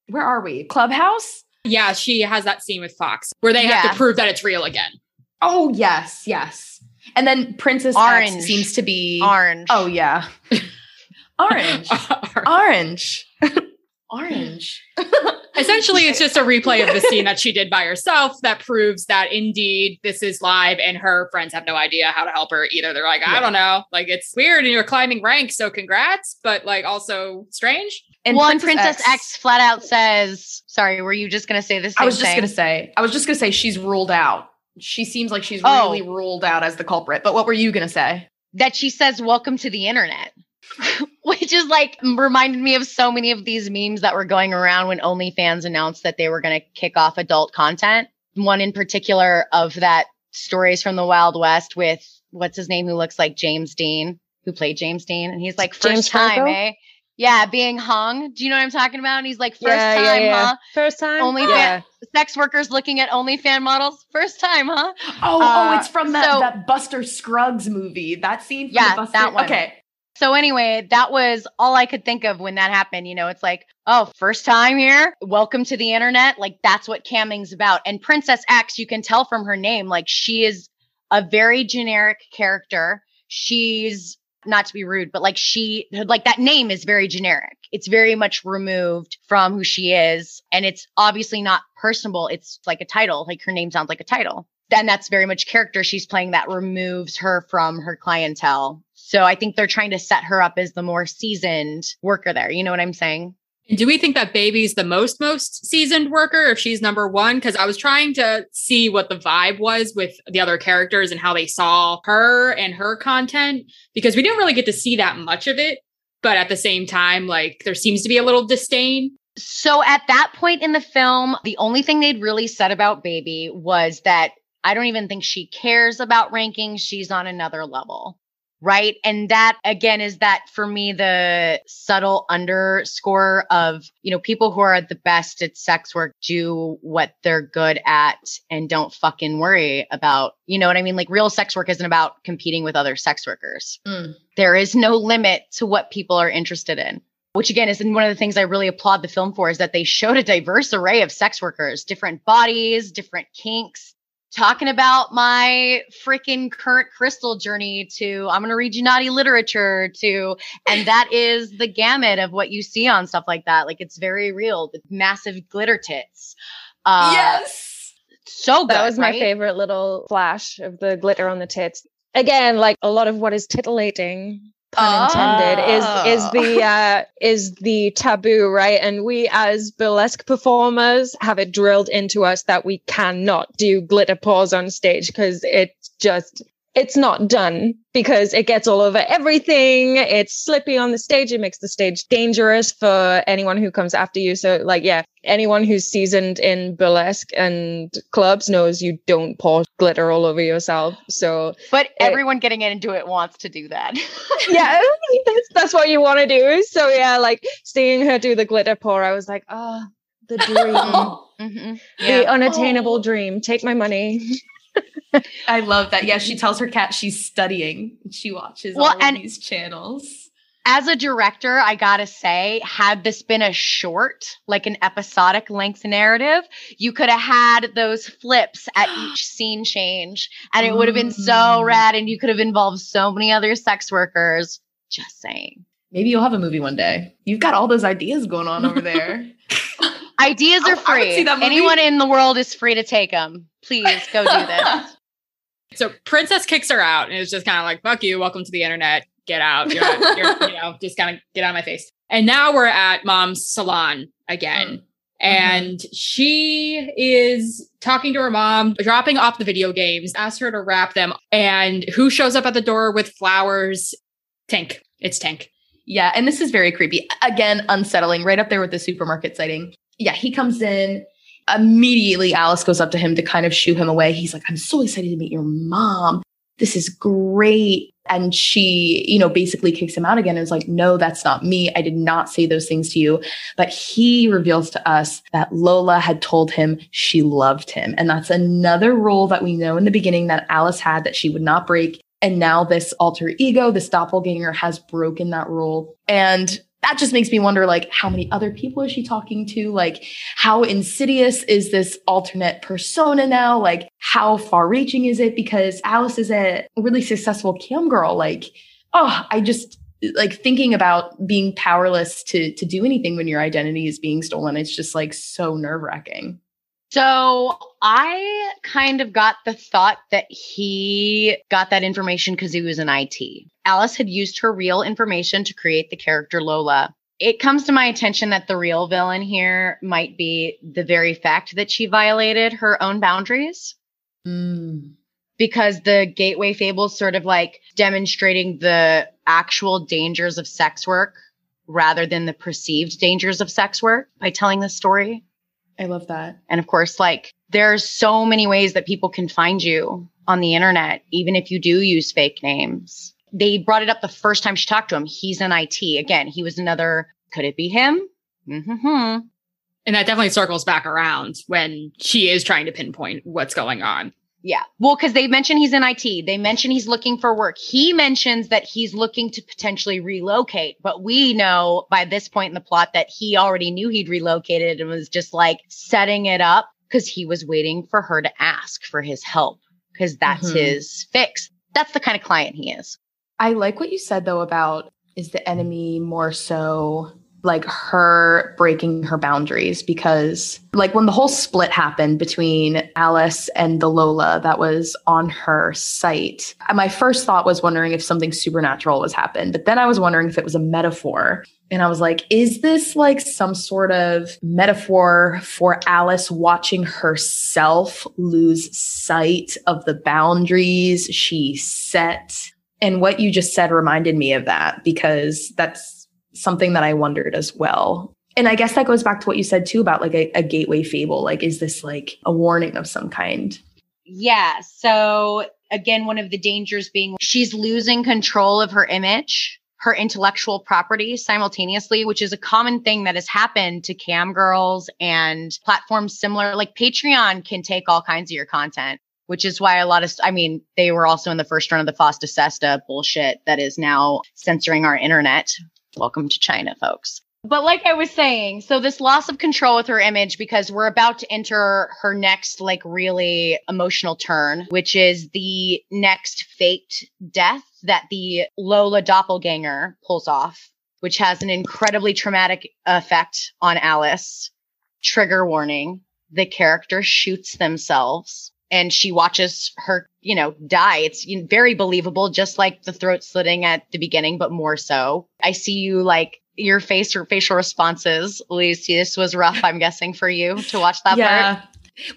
Where are we? Clubhouse? Yeah, she has that scene with Fox where they yeah. have to prove that it's real again. Oh, yes, yes. And then Princess Orange X seems to be... Orange. Oh, yeah. Orange. Orange. Orange. Essentially, it's just a replay of the scene that she did by herself that proves that indeed this is live and her friends have no idea how to help her either. They're like, I yeah. don't know. Like, it's weird and you're climbing rank, so congrats, but like also strange. And well, Princess, Princess X. X flat out says, sorry, were you just going to say this? I was just going to say, I was just going to say she's ruled out. She seems like she's oh. really ruled out as the culprit. But what were you going to say? That she says, welcome to the internet. Which is like reminded me of so many of these memes that were going around when OnlyFans announced that they were going to kick off adult content. One in particular of that Stories from the Wild West with what's his name, who looks like James Dean, who played James Dean. And he's like, first James time, Franco? eh? Yeah, being hung. Do you know what I'm talking about? And he's like, first yeah, time, yeah, yeah. huh? First time. Only oh. fan- yeah. sex workers looking at OnlyFans models. First time, huh? Oh, uh, oh, it's from that, so, that Buster Scruggs movie. That scene from yeah, the Buster. That one. Okay. So anyway, that was all I could think of when that happened. You know, it's like, oh, first time here. Welcome to the internet. Like, that's what camming's about. And Princess X, you can tell from her name, like she is a very generic character. She's not to be rude, but like she, like that name is very generic. It's very much removed from who she is. And it's obviously not personable. It's like a title. Like her name sounds like a title. And that's very much character she's playing that removes her from her clientele. So I think they're trying to set her up as the more seasoned worker there. You know what I'm saying? Do we think that Baby's the most, most seasoned worker if she's number one? Because I was trying to see what the vibe was with the other characters and how they saw her and her content, because we didn't really get to see that much of it. But at the same time, like there seems to be a little disdain. So at that point in the film, the only thing they'd really said about Baby was that I don't even think she cares about rankings. She's on another level. Right. And that, again, is that for me, the subtle underscore of, you know, people who are the best at sex work do what they're good at and don't fucking worry about, you know what I mean? Like real sex work isn't about competing with other sex workers. Mm. There is no limit to what people are interested in, which, again, is one of the things I really applaud the film for, is that they showed a diverse array of sex workers, different bodies, different kinks. Talking about my freaking current crystal journey to I'm going to read you naughty literature to, and that is the gamut of what you see on stuff like that. Like it's very real, the massive glitter tits. Uh, yes. So good. That was right? my favorite little flash of the glitter on the tits. Again, like a lot of what is titillating, pun intended, oh. is is the uh, is the taboo, right? And we as burlesque performers have it drilled into us that we cannot do glitter paws on stage because it's just it's not done because it gets all over everything. It's slippy on the stage. It makes the stage dangerous for anyone who comes after you. So, like, yeah, anyone who's seasoned in burlesque and clubs knows you don't pour glitter all over yourself. So, but everyone it, getting into it wants to do that. yeah, that's, that's what you want to do. So, yeah, like seeing her do the glitter pour, I was like, oh, the dream, mm-hmm. yeah. the unattainable oh. dream. Take my money. I love that. Yeah, she tells her cat she's studying. She watches well, all of and these channels. As a director, I gotta say, had this been a short, like an episodic length narrative, you could have had those flips at each scene change, and it would have been so rad, and you could have involved so many other sex workers. Just saying. Maybe you'll have a movie one day. You've got all those ideas going on over there. Ideas are free. Anyone in the world is free to take them. Please go do this. So Princess kicks her out and it's just kind of like, fuck you. Welcome to the internet. Get out. You're not, you're, you know, just kind of get out of my face. And now we're at Mom's salon again. Mm-hmm. And she is talking to her mom, dropping off the video games, asks her to wrap them. And who shows up at the door with flowers? Tank. It's Tank. Yeah. And this is very creepy. Again, unsettling. Right up there with the supermarket sighting. Yeah, he comes in. Immediately, Alice goes up to him to kind of shoo him away. He's like, I'm so excited to meet your mom. this is great. And she, you know, basically kicks him out again and is like, no, that's not me. I did not say those things to you. But he reveals to us that Lola had told him she loved him. And that's another rule that we know in the beginning that Alice had that she would not break. And now this alter ego, this doppelganger, has broken that rule. And that just makes me wonder, like, how many other people is she talking to? Like, how insidious is this alternate persona now? Like, how far reaching is it? Because Alice is a really successful cam girl. Like, oh, I just like thinking about being powerless to, to do anything when your identity is being stolen. It's just like so nerve wracking. So I kind of got the thought that he got that information because he was in I T. Alice had used her real information to create the character Lola. It comes to my attention that the real villain here might be the very fact that she violated her own boundaries. Mm. Because the Gateway Fables sort of like demonstrating the actual dangers of sex work rather than the perceived dangers of sex work by telling this story. I love that. And of course, like, there's so many ways that people can find you on the internet, even if you do use fake names. They brought it up the first time she talked to him. He's in I T. Again, he was another, could it be him? Mm-hmm. And that definitely circles back around when she is trying to pinpoint what's going on. Yeah. Well, because they mention he's in I T. They mention he's looking for work. He mentions that he's looking to potentially relocate. But we know by this point in the plot that he already knew he'd relocated and was just like setting it up because he was waiting for her to ask for his help because that's mm-hmm. his fix. That's the kind of client he is. I like what you said, though, about is the enemy more so like her breaking her boundaries, because like when the whole split happened between Alice and the Lola that was on her site, my first thought was wondering if something supernatural was happened. But then I was wondering if it was a metaphor. And I was like, is this like some sort of metaphor for Alice watching herself lose sight of the boundaries she set? And what you just said reminded me of that, because that's something that I wondered as well. And I guess that goes back to what you said too about like a, a gateway fable. Like, is this like a warning of some kind? Yeah. So again, one of the dangers being she's losing control of her image, her intellectual property simultaneously, which is a common thing that has happened to cam girls and platforms similar. Like Patreon can take all kinds of your content, which is why a lot of, I mean, they were also in the first run of the FOSTA-SESTA bullshit that is now censoring our internet. Welcome to China, folks. But like I was saying, so this loss of control with her image, because we're about to enter her next, like, really emotional turn, which is the next faked death that the Lola doppelganger pulls off, which has an incredibly traumatic effect on Alice. Trigger warning. The character shoots themselves and she watches her, you know, die. It's very believable, just like the throat slitting at the beginning, but more so. I see you, like, your face or facial responses, Elise. This was rough, I'm guessing, for you to watch that yeah. part.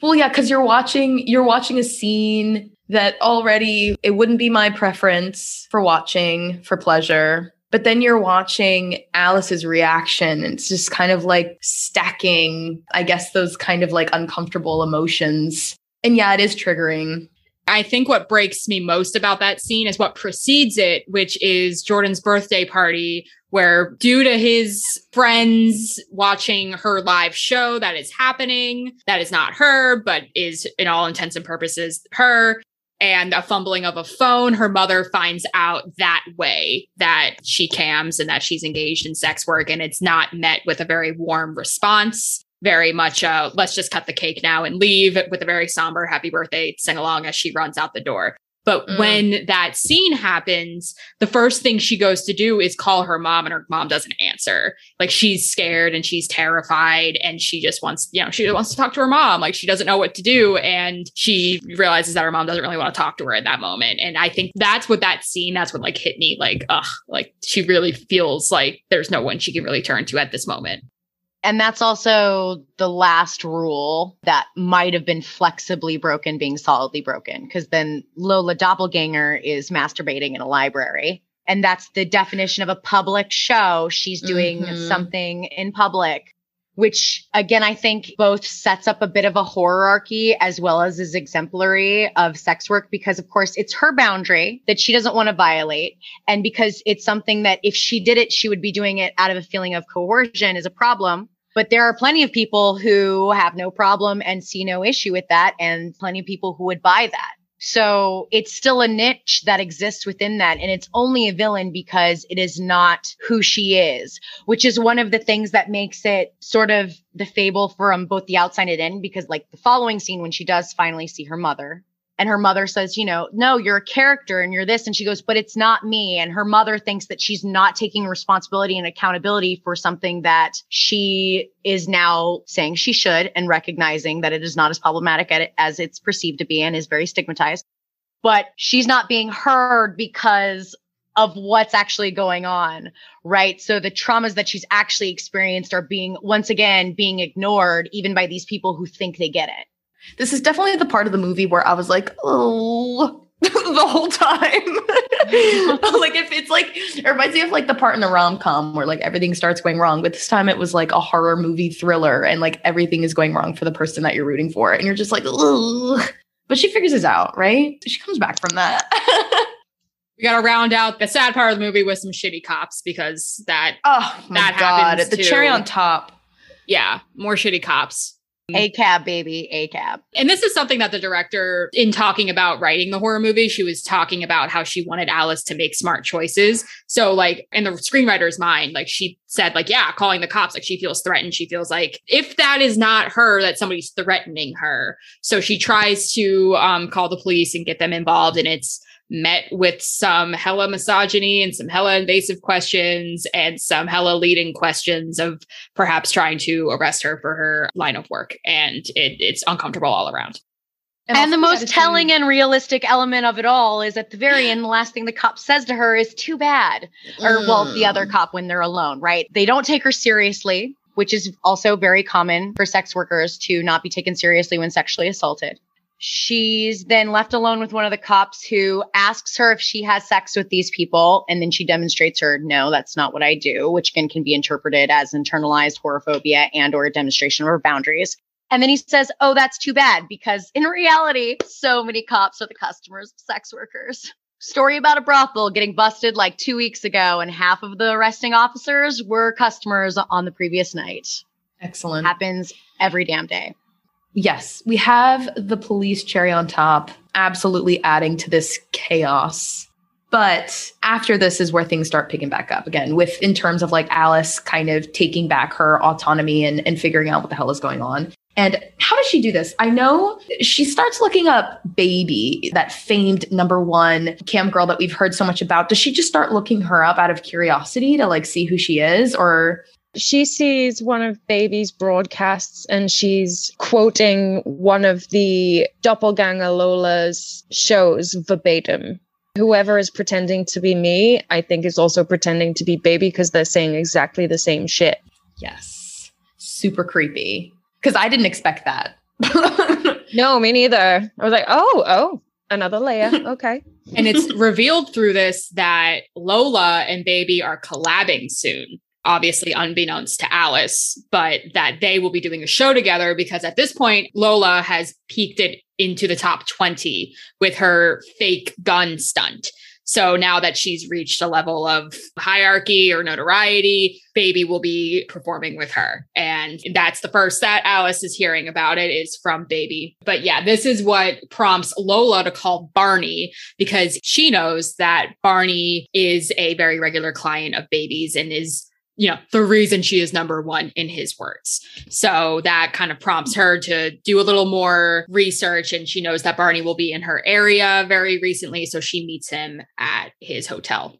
Well, yeah, because you're watching, you're watching a scene that already, it wouldn't be my preference for watching for pleasure. But then you're watching Alice's reaction. And it's just kind of like stacking, I guess, those kind of like uncomfortable emotions. And yeah, it is triggering. I think what breaks me most about that scene is what precedes it, which is Jordan's birthday party, where due to his friends watching her live show that is happening, that is not her, but is in all intents and purposes her, and a fumbling of a phone, her mother finds out that way that she cams and that she's engaged in sex work, and it's not met with a very warm response. Very much, uh, let's just cut the cake now and leave, with a very somber happy birthday sing-along as she runs out the door. But mm. when that scene happens, the first thing she goes to do is call her mom, and her mom doesn't answer. Like, she's scared and she's terrified, and she just wants, you know, she wants to talk to her mom. Like, she doesn't know what to do. And she realizes that her mom doesn't really want to talk to her at that moment. And I think that's what that scene, that's what like hit me. Like, ugh, like she really feels like there's no one she can really turn to at this moment. And that's also the last rule that might have been flexibly broken being solidly broken, because then Lola Doppelganger is masturbating in a library. And that's the definition of a public show. She's doing mm-hmm. something in public. which again, I think both sets up a bit of a hierarchy as well as is exemplary of sex work, because of course it's her boundary that she doesn't want to violate. And because it's something that if she did it, she would be doing it out of a feeling of coercion is a problem. But there are plenty of people who have no problem and see no issue with that, and plenty of people who would buy that. So it's still a niche that exists within that. And it's only a villain because it is not who she is, which is one of the things that makes it sort of the fable from both the outside and in, because like the following scene when she does finally see her mother and her mother says, you know, no, you're a character and you're this. And she goes, but it's not me. And her mother thinks that she's not taking responsibility and accountability for something that she is now saying she should, and recognizing that it is not as problematic as it's perceived to be and is very stigmatized. But she's not being heard because of what's actually going on, right? So the traumas that she's actually experienced are being, once again, being ignored even by these people who think they get it. This is definitely the part of the movie where I was like, oh, the whole time. Like if it's like, it reminds me of like the part in the rom-com where like everything starts going wrong. But this time it was like a horror movie thriller and like everything is going wrong for the person that you're rooting for. And you're just like, oh, but she figures this out, right? She comes back from that. We got to round out the sad part of the movie with some shitty cops, because that, oh my that God, happens the too. Cherry on top. Yeah. More shitty cops. A C A B, baby, A C A B. And this is something that the director, in talking about writing the horror movie, she was talking about how she wanted Alice to make smart choices. So like in the screenwriter's mind, like she said, like, yeah, calling the cops, like she feels threatened. She feels like if that is not her, that somebody's threatening her. So she tries to um, call the police and get them involved. And it's met with some hella misogyny and some hella invasive questions and some hella leading questions of perhaps trying to arrest her for her line of work. And it, it's uncomfortable all around. And, and the most telling thing. And realistic element of it all is at the very end, the last thing the cop says to her is too bad. Or, mm. well, the other cop when they're alone, right? They don't take her seriously, which is also very common for sex workers to not be taken seriously when sexually assaulted. She's then left alone with one of the cops who asks her if she has sex with these people. And then she demonstrates her, no, that's not what I do, which again can be interpreted as internalized horrorphobia and or a demonstration of her boundaries. And then he says, oh, that's too bad, because in reality, so many cops are the customers of sex workers. Story about a brothel getting busted like two weeks ago, and half of the arresting officers were customers on the previous night. Excellent. Happens every damn day. Yes, we have the police cherry on top, absolutely adding to this chaos. But after this is where things start picking back up again, with in terms of like Alice kind of taking back her autonomy and, and figuring out what the hell is going on. And how does she do this? I know she starts looking up Baby, that famed number one cam girl that we've heard so much about. Does she just start looking her up out of curiosity to like see who she is, or... She sees one of Baby's broadcasts and she's quoting one of the doppelganger Lola's shows verbatim. Whoever is pretending to be me, I think, is also pretending to be Baby, because they're saying exactly the same shit. Yes. Super creepy. Because I didn't expect that. No, me neither. I was like, oh, oh, another layer. Okay. And it's revealed through this that Lola and Baby are collabing soon. Obviously unbeknownst to Alice, but that they will be doing a show together, because at this point, Lola has peaked it into the top twenty with her fake gun stunt. So now that she's reached a level of hierarchy or notoriety, Baby will be performing with her. And that's the first that Alice is hearing about it is from Baby. But yeah, this is what prompts Lola to call Barney, because she knows that Barney is a very regular client of Baby's and is, you know, the reason she is number one in his words. So that kind of prompts her to do a little more research. And she knows that Barney will be in her area very recently. So she meets him at his hotel.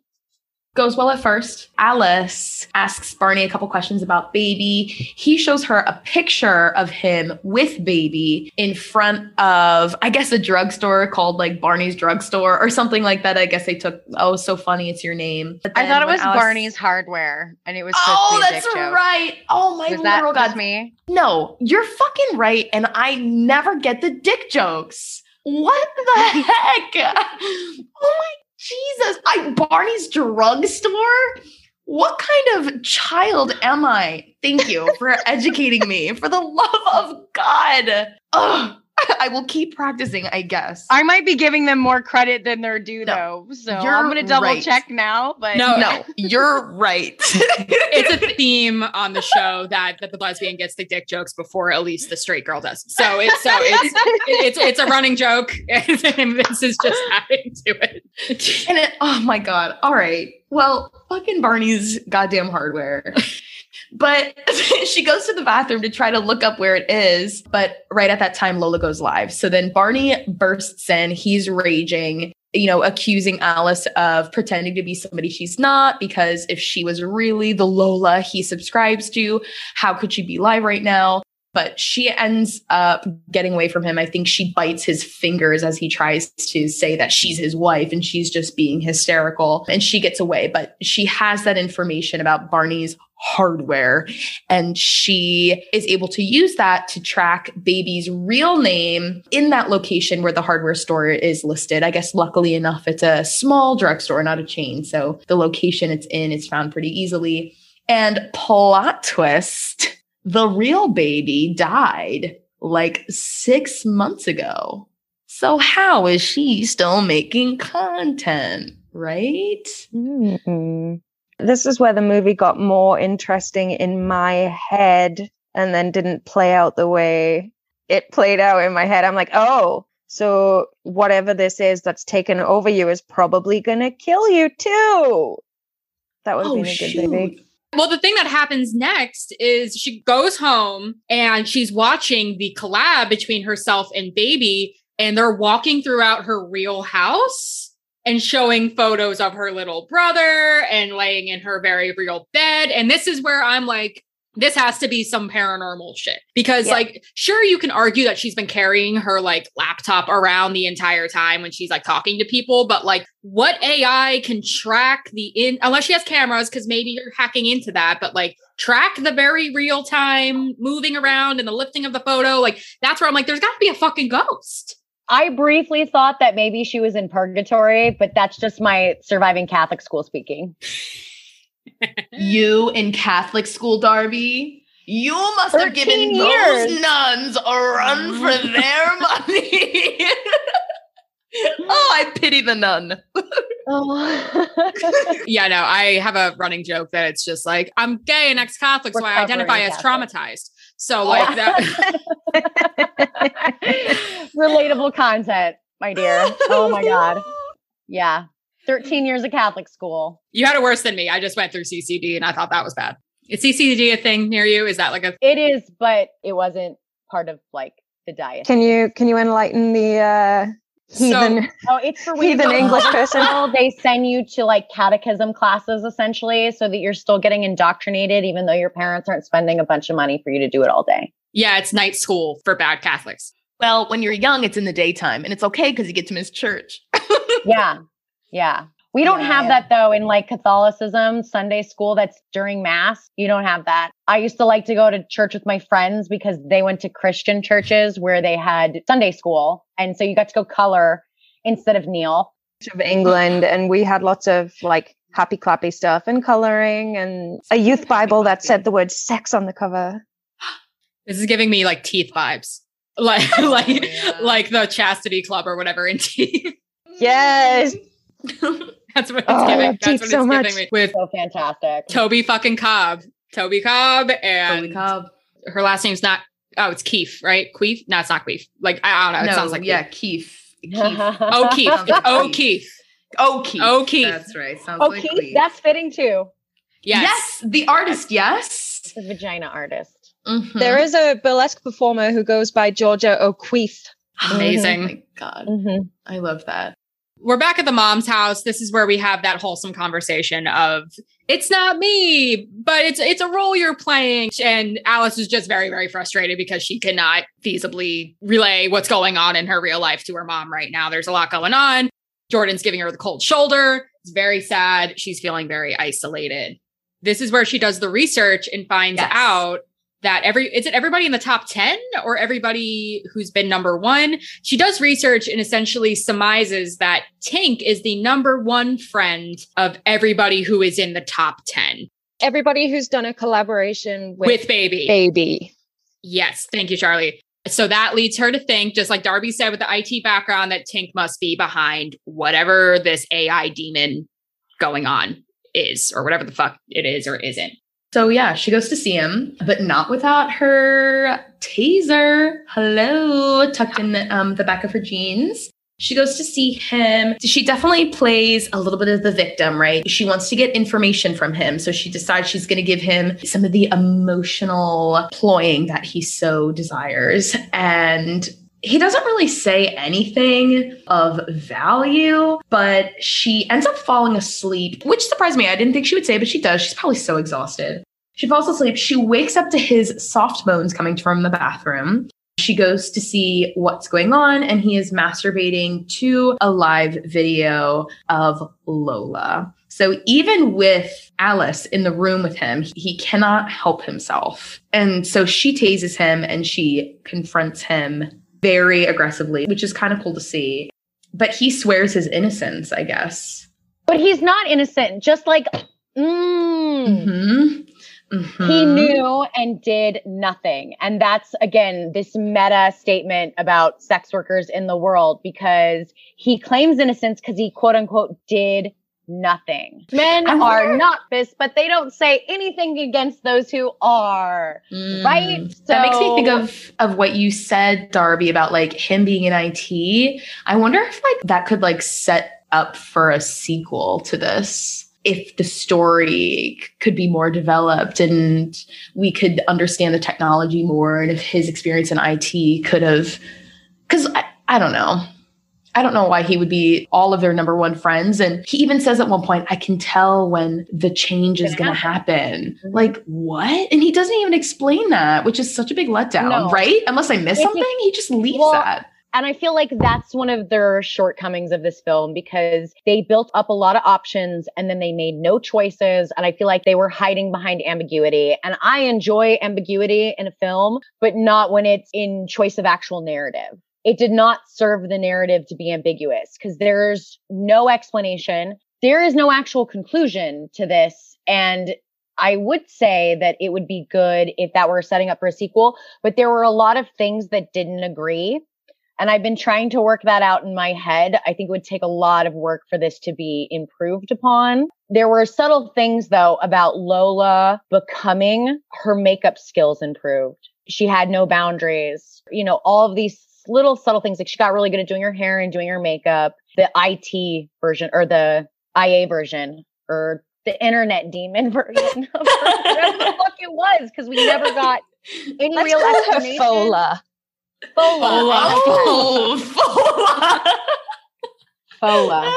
Goes well at first. Alice asks Barney a couple questions about Baby. He shows her a picture of him with Baby in front of, I guess, a drugstore called like Barney's Drugstore or something like that. I guess they took, oh, so funny, it's your name. I thought it was Alice... Barney's Hardware, and it was oh, supposed to be a dick joke. Oh, that's right. Oh, my literal God. Me? No, you're fucking right. And I never get the dick jokes. What the heck? Oh, my Jesus, I Barney's Drugstore? what kind of child am I? Thank you for educating me. For the love of God. Ugh. I will keep practicing, I guess. I might be giving them more credit than they're due, no, though. So I'm going to double right. check now. But no, no, you're right. It's a theme on the show that, that the lesbian gets the dick jokes before at least the straight girl does. So it's so it's it's, it's, it's a running joke, and this is just adding to it. And it, oh my God! All right, well, fucking Barney's goddamn hardware. But she goes to the bathroom to try to look up where it is. But right at that time, Lola goes live. So then Barney bursts in. He's raging, you know, accusing Alice of pretending to be somebody she's not, because if she was really the Lola he subscribes to, how could she be live right now? But she ends up getting away from him. I think she bites his fingers as he tries to say that she's his wife and she's just being hysterical, and she gets away. But she has that information about Barney's hardware, and she is able to use that to track Baby's real name in that location where the hardware store is listed. I guess luckily enough, it's a small drugstore, not a chain. So the location it's in is found pretty easily. And plot twist, the real Baby died like six months ago. So how is she still making content, right? Mm-mm. This is where the movie got more interesting in my head and then didn't play out the way it played out in my head. I'm like, oh, so whatever this is that's taken over you is probably going to kill you too. That would have been a good movie. Well, the thing that happens next is she goes home and she's watching the collab between herself and Baby, and they're walking throughout her real house and showing photos of her little brother and laying in her very real bed. And this is where I'm like, this has to be some paranormal shit, because yeah. like, sure, you can argue that she's been carrying her like laptop around the entire time when she's like talking to people, but like what A I can track the in unless she has cameras, because maybe you're hacking into that, but like track the very real time moving around and the lifting of the photo. Like that's where I'm like, there's gotta be a fucking ghost. I briefly thought that maybe she was in purgatory, but that's just my surviving Catholic school speaking. You in Catholic school, Darby, you must have given years. Those nuns a run for their money. Oh, I pity the nun. Oh. Yeah, no, I have a running joke that it's just like, I'm gay and ex-Catholic, so I identify as Catholic. Traumatized. So like that. Relatable content, my dear. Oh my God. Yeah. thirteen years of Catholic school. You had it worse than me. I just went through C C D and I thought that was bad. Is C C D a thing near you? Is that like a... It is, but it wasn't part of like the diet. Can you can you enlighten the uh, heathen, so, oh, it's for heathen English person? They send you to like catechism classes essentially so that you're still getting indoctrinated even though your parents aren't spending a bunch of money for you to do it all day. Yeah, it's night school for bad Catholics. Well, when you're young, it's in the daytime and it's okay because you get to miss church. Yeah. Yeah. We don't yeah, have yeah. that though in like Catholicism, Sunday school, that's during mass. You don't have that. I used to like to go to church with my friends because they went to Christian churches where they had Sunday school. And so you got to go color instead of kneel. Of England. And we had lots of like happy clappy stuff and coloring and a youth Bible that said the word sex on the cover. This is giving me like teeth vibes, like, like, oh, yeah. like the chastity club or whatever in teeth. Yes. That's what it's oh, giving. That's what it's so giving me. With so fantastic. Toby fucking Cobb. Toby Cobb and Toby Cobb. Her last name's not oh, it's Keefe, right? Queef? No, it's not Queef. Like I, I don't know. No, it sounds like yeah, Keefe. Oh Keefe. Oh Keefe. Oh Keefe. Oh Keefe. That's right. Sounds like Keefe. That's fitting too. Yes. Yes. The artist, yes. The vagina artist. Mm-hmm. There is a burlesque performer who goes by Georgia O'Queefe. Amazing. Oh my God. Mm-hmm. I love that. We're back at the mom's house. This is where we have that wholesome conversation of it's not me, but it's it's a role you're playing. And Alice is just very, very frustrated because she cannot feasibly relay what's going on in her real life to her mom right now. There's a lot going on. Jordan's giving her the cold shoulder. It's very sad. She's feeling very isolated. This is where she does the research and finds yes. out that every, is it everybody in the top ten or everybody who's been number one? She does research and essentially surmises that Tink is the number one friend of everybody who is in the top ten. Everybody who's done a collaboration with, with Baby. Baby. Yes. Thank you, Charlie. So that leads her to think, just like Darby said with the I T background, that Tink must be behind whatever this A I demon going on is, or whatever the fuck it is or isn't. So yeah, she goes to see him, but not without her taser. Hello, tucked in the, um, the back of her jeans. She goes to see him. She definitely plays a little bit of the victim, right? She wants to get information from him. So she decides she's going to give him some of the emotional ploying that he so desires. And he doesn't really say anything of value, but she ends up falling asleep, which surprised me. I didn't think she would say, but she does. She's probably so exhausted. She falls asleep. She wakes up to his soft bones coming from the bathroom. She goes to see what's going on, and he is masturbating to a live video of Lola. So even with Alice in the room with him, he cannot help himself. And so she tases him and she confronts him very aggressively, which is kind of cool to see. But he swears his innocence, I guess. But he's not innocent, just like, mm. Mm-hmm. Mm-hmm. He knew and did nothing. And that's, again, this meta statement about sex workers in the world, because he claims innocence because he, quote unquote, did nothing. Men I are wonder... not this, but they don't say anything against those who are, mm. right? So... That makes me think of, of what you said, Darby, about like him being in I T. I wonder if like that could like set up for a sequel to this. If the story could be more developed and we could understand the technology more, and if his experience in I T could have, because I, I don't know. I don't know why he would be all of their number one friends. And he even says at one point, I can tell when the change is going to happen. Mm-hmm. Like, what? And he doesn't even explain that, which is such a big letdown, no. right? Unless I miss if something, he, he just leaves well, that. And I feel like that's one of their shortcomings of this film, because they built up a lot of options and then they made no choices. And I feel like they were hiding behind ambiguity. And I enjoy ambiguity in a film, but not when it's in choice of actual narrative. It did not serve the narrative to be ambiguous, because there's no explanation. There is no actual conclusion to this. And I would say that it would be good if that were setting up for a sequel, but there were a lot of things that didn't agree. And I've been trying to work that out in my head. I think it would take a lot of work for this to be improved upon. There were subtle things, though, about Lola becoming her makeup skills improved. She had no boundaries. You know, all of these little subtle things, like she got really good at doing her hair and doing her makeup. The I T version, or the I A version, or the internet demon version of her, whatever the fuck it was, because we never got any Let's real explanation. Fola. Fola. Fola. Oh, Fola. Fola.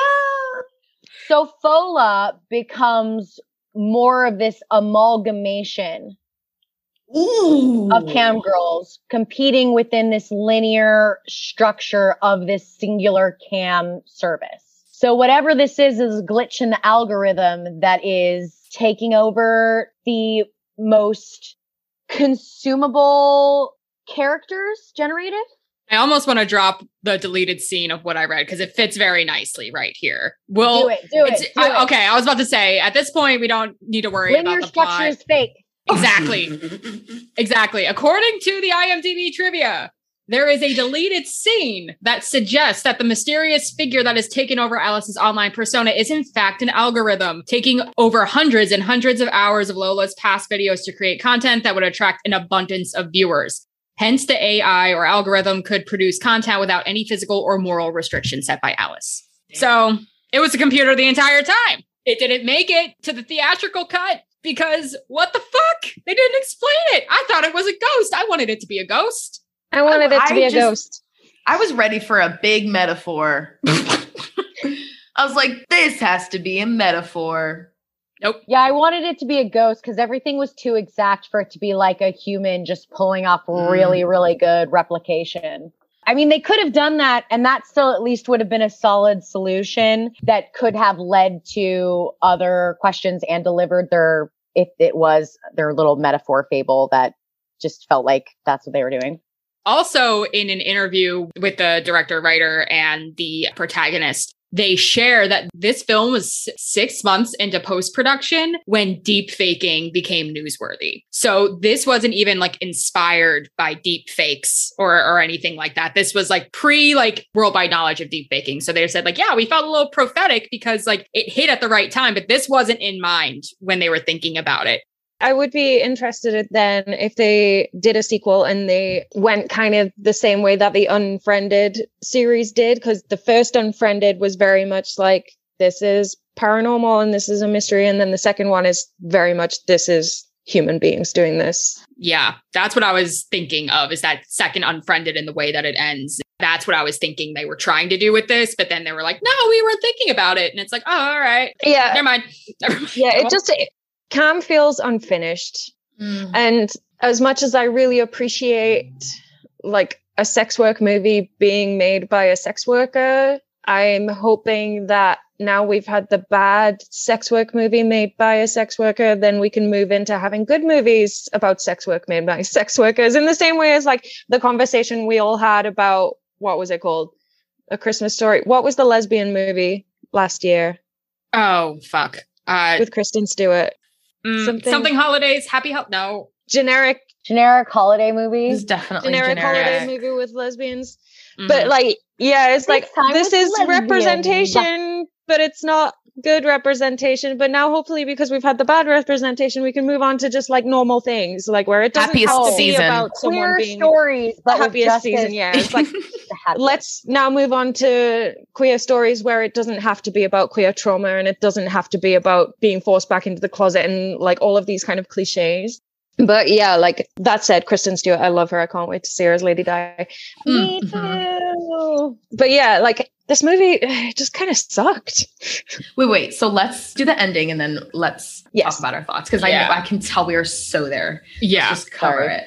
So Fola becomes more of this amalgamation Ooh. of cam girls competing within this linear structure of this singular cam service. So whatever this is, is a glitch in the algorithm that is taking over the most consumable characters generated. I almost want to drop the deleted scene of what I read, because it fits very nicely right here. Well, do it, do it, do I, it. Okay, I was about to say, at this point, we don't need to worry linear about the plot. Linear structure is fake. Exactly. Exactly. According to the I M D B trivia, there is a deleted scene that suggests that the mysterious figure that has taken over Alice's online persona is in fact an algorithm taking over hundreds and hundreds of hours of Lola's past videos to create content that would attract an abundance of viewers. Hence, the A I or algorithm could produce content without any physical or moral restriction set by Alice. So it was a computer the entire time. It didn't make it to the theatrical cut because what the fuck? They didn't explain it. I thought it was a ghost. I wanted it to be a ghost. I wanted I, it to I be just, a ghost. I was ready for a big metaphor. I was like, this has to be a metaphor. Nope. Yeah, I wanted it to be a ghost because everything was too exact for it to be like a human just pulling off mm. really, really good replication. I mean, they could have done that, and that still at least would have been a solid solution that could have led to other questions and delivered their, if it was their little metaphor fable that just felt like that's what they were doing. Also, in an interview with the director, writer, and the protagonist, they share that this film was six months into post-production when deep faking became newsworthy. So this wasn't even like inspired by deep fakes or, or anything like that. This was like pre like worldwide knowledge of deep faking. So they said like, yeah, we felt a little prophetic because like it hit at the right time, but this wasn't in mind when they were thinking about it. I would be interested then if they did a sequel and they went kind of the same way that the Unfriended series did, because the first Unfriended was very much like, this is paranormal and this is a mystery. And then the second one is very much, this is human beings doing this. Yeah, that's what I was thinking of, is that second Unfriended in the way that it ends. That's what I was thinking they were trying to do with this. But then they were like, no, we were thinking about it. And it's like, oh, all right. Yeah. Never mind. Never mind. Yeah, it just... It- Cam feels unfinished. Mm. And as much as I really appreciate like a sex work movie being made by a sex worker, I'm hoping that now we've had the bad sex work movie made by a sex worker, then we can move into having good movies about sex work made by sex workers, in the same way as like the conversation we all had about, what was it called? A Christmas Story. What was the lesbian movie last year? Oh, fuck. Uh, With Kristen Stewart. Mm, something, something holidays, happy help. No, generic, generic holiday movie. It's definitely generic, generic holiday movie with lesbians. Mm. But like, yeah, it's like, this is lesbian representation, but it's not good representation. But now, hopefully, because we've had the bad representation, we can move on to just like normal things, like where it doesn't have to be about someone being stories, but happiest season. Yeah, it's like let's now move on to queer stories where it doesn't have to be about queer trauma and it doesn't have to be about being forced back into the closet and like all of these kind of cliches. But yeah, like that said, Kristen Stewart, I love her. I can't wait to see her as Lady Di. Mm-hmm. Me too. But yeah, like this movie just kind of sucked. Wait, wait. So let's do the ending and then let's yes. talk about our thoughts. Because yeah. I know I can tell we are so there. Yeah. Let's just cover Sorry. it.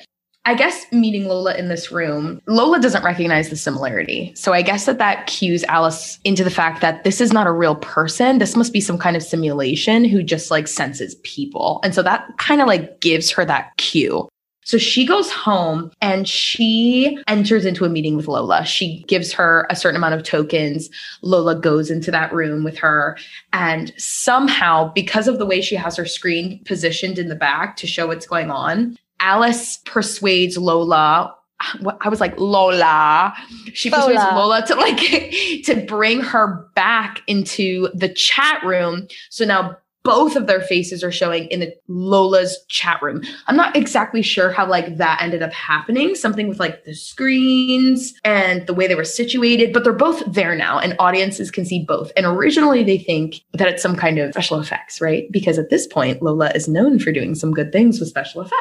I guess meeting Lola in this room, Lola doesn't recognize the similarity. So I guess that that cues Alice into the fact that this is not a real person. This must be some kind of simulation who just like senses people. And so that kind of like gives her that cue. So she goes home and she enters into a meeting with Lola. She gives her a certain amount of tokens. Lola goes into that room with her. And somehow, because of the way she has her screen positioned in the back to show what's going on, Alice persuades Lola. I was like, Lola. She Lola. persuades Lola to like to bring her back into the chat room. So now both of their faces are showing in the Lola's chat room. I'm not exactly sure how like that ended up happening. Something with like the screens and the way they were situated, but they're both there now and audiences can see both. And originally they think that it's some kind of special effects, right? Because at this point, Lola is known for doing some good things with special effects.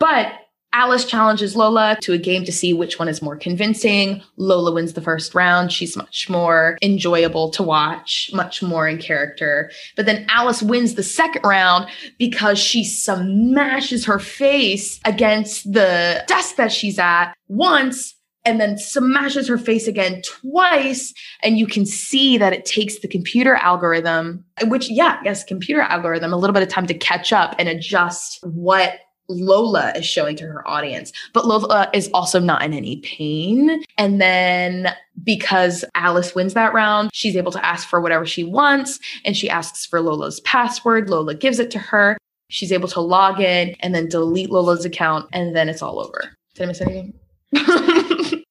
But Alice challenges Lola to a game to see which one is more convincing. Lola wins the first round. She's much more enjoyable to watch, much more in character. But then Alice wins the second round because she smashes her face against the desk that she's at once and then smashes her face again twice. And you can see that it takes the computer algorithm, which, yeah, yes, computer algorithm, a little bit of time to catch up and adjust what Lola is showing to her audience, but Lola is also not in any pain. And then because Alice wins that round, she's able to ask for whatever she wants. And she asks for Lola's password. Lola gives it to her. She's able to log in and then delete Lola's account. And then it's all over. Did I miss anything?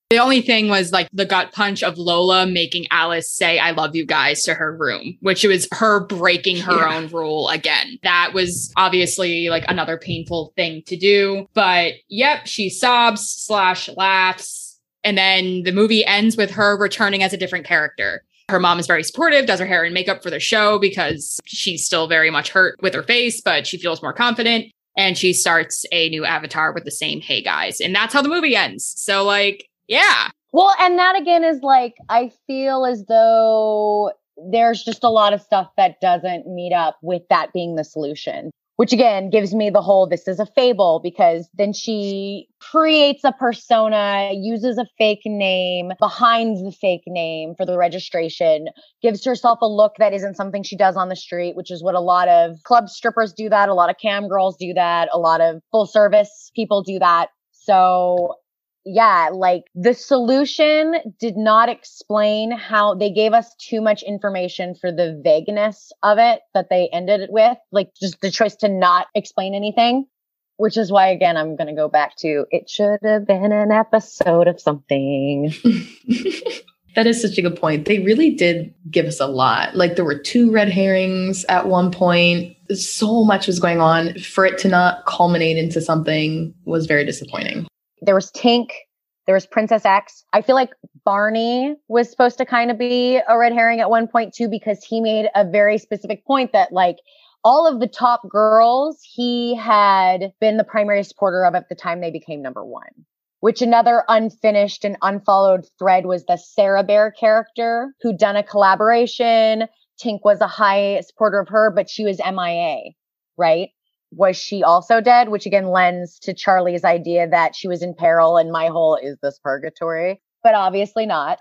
The only thing was like the gut punch of Lola making Alice say, I love you guys to her room, which was her breaking her yeah. own rule again. That was obviously like another painful thing to do. But yep, she sobs slash laughs. And then the movie ends with her returning as a different character. Her mom is very supportive, does her hair and makeup for the show because she's still very much hurt with her face, but she feels more confident. And she starts a new avatar with the same, hey guys. And that's how the movie ends. So like, yeah. Well, and that again is like, I feel as though there's just a lot of stuff that doesn't meet up with that being the solution, which again gives me the whole, this is a fable, because then she creates a persona, uses a fake name, behind the fake name for the registration, gives herself a look that isn't something she does on the street, which is what a lot of club strippers do that. A lot of cam girls do that. A lot of full service people do that. So yeah, like the solution did not explain how they gave us too much information for the vagueness of it that they ended it with, like just the choice to not explain anything, which is why, again, I'm going to go back to it should have been an episode of something. That is such a good point. They really did give us a lot. Like there were two red herrings at one point. So much was going on. For it to not culminate into something was very disappointing. There was Tink. There was Princess X. I feel like Barney was supposed to kind of be a red herring at one point too, because he made a very specific point that like all of the top girls he had been the primary supporter of at the time they became number one. Which another unfinished and unfollowed thread was the Sarah Bear character who'd done a collaboration. Tink was a high supporter of her, but she was M I A, right? Was she also dead? Which again lends to Charlie's idea that she was in peril and my whole, is this purgatory? But obviously not.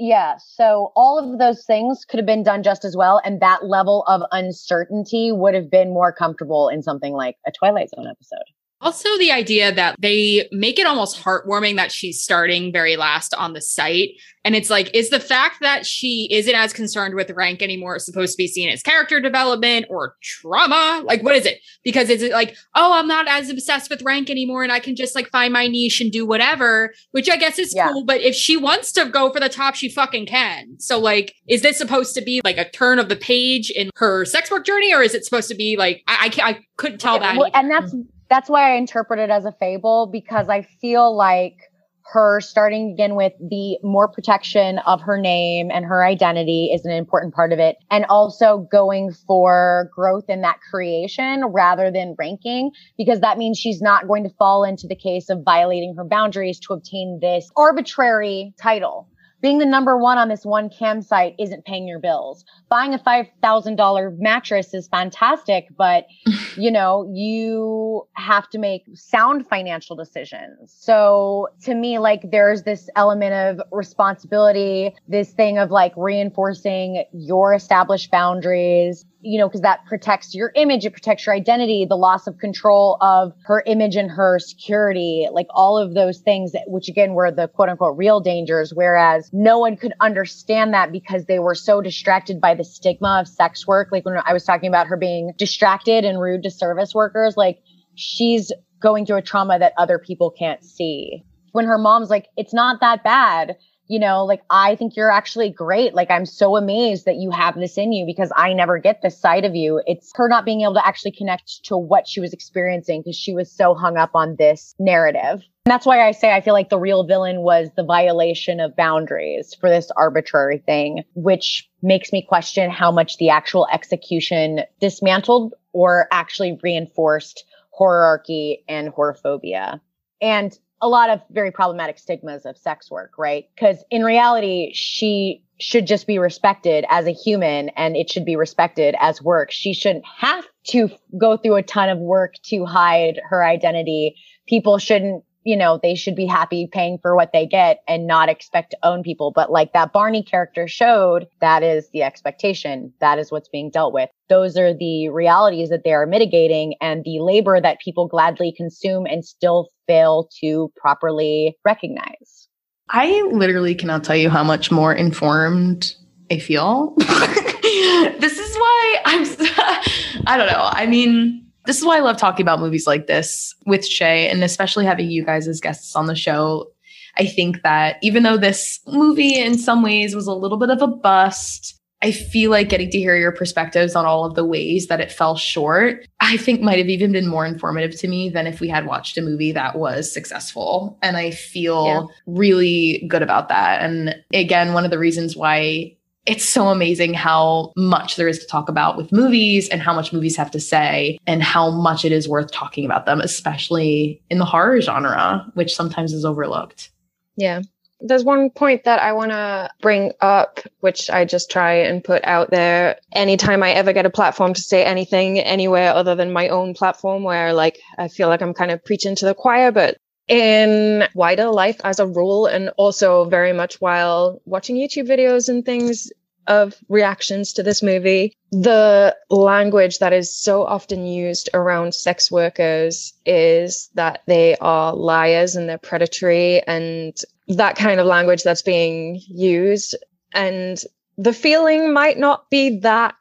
Yeah. So all of those things could have been done just as well. And that level of uncertainty would have been more comfortable in something like a Twilight Zone episode. Also, the idea that they make it almost heartwarming that she's starting very last on the site. And it's like, is the fact that she isn't as concerned with rank anymore supposed to be seen as character development or trauma? Like, what is it? Because is it like, oh, I'm not as obsessed with rank anymore and I can just like find my niche and do whatever, which I guess is yeah. cool. But if she wants to go for the top, she fucking can. So like, is this supposed to be like a turn of the page in her sex work journey? Or is it supposed to be like, I, I, can't, I couldn't tell that. Well, and that's That's why I interpret it as a fable, because I feel like her starting again with the more protection of her name and her identity is an important part of it. And also going for growth in that creation rather than ranking, because that means she's not going to fall into the case of violating her boundaries to obtain this arbitrary title. Being the number one on this one cam site isn't paying your bills. Buying a five thousand dollars mattress is fantastic, but you know, you have to make sound financial decisions. So to me, like there's this element of responsibility, this thing of like reinforcing your established boundaries, you know, because that protects your image. It protects your identity, the loss of control of her image and her security, like all of those things, which again were the quote unquote real dangers. Whereas no one could understand that because they were so distracted by the stigma of sex work. Like when I was talking about her being distracted and rude to service workers, like she's going through a trauma that other people can't see. When her mom's like, it's not that bad. You know, like, I think you're actually great. Like, I'm so amazed that you have this in you because I never get this side of you. It's her not being able to actually connect to what she was experiencing because she was so hung up on this narrative. And that's why I say I feel like the real villain was the violation of boundaries for this arbitrary thing, which makes me question how much the actual execution dismantled or actually reinforced horrorarchy and horrorphobia. And a lot of very problematic stigmas of sex work, right? Because in reality, she should just be respected as a human and it should be respected as work. She shouldn't have to go through a ton of work to hide her identity. People shouldn't, you know, they should be happy paying for what they get and not expect to own people. But like that Barney character showed, that is the expectation. That is what's being dealt with. Those are the realities that they are mitigating and the labor that people gladly consume and still fail to properly recognize. I literally cannot tell you how much more informed I feel. This is why I'm, I don't know. I mean, this is why I love talking about movies like this with Shay, and especially having you guys as guests on the show. I think that even though this movie in some ways was a little bit of a bust, I feel like getting to hear your perspectives on all of the ways that it fell short, I think might have even been more informative to me than if we had watched a movie that was successful. And I feel yeah. really good about that. And again, one of the reasons why it's so amazing how much there is to talk about with movies and how much movies have to say and how much it is worth talking about them, especially in the horror genre, which sometimes is overlooked. Yeah. There's one point that I want to bring up, which I just try and put out there. Anytime I ever get a platform to say anything anywhere other than my own platform, where like I feel like I'm kind of preaching to the choir, but in wider life as a rule, and also very much while watching YouTube videos and things, of reactions to this movie. The language that is so often used around sex workers is that they are liars and they're predatory, and that kind of language that's being used. And the feeling might not be that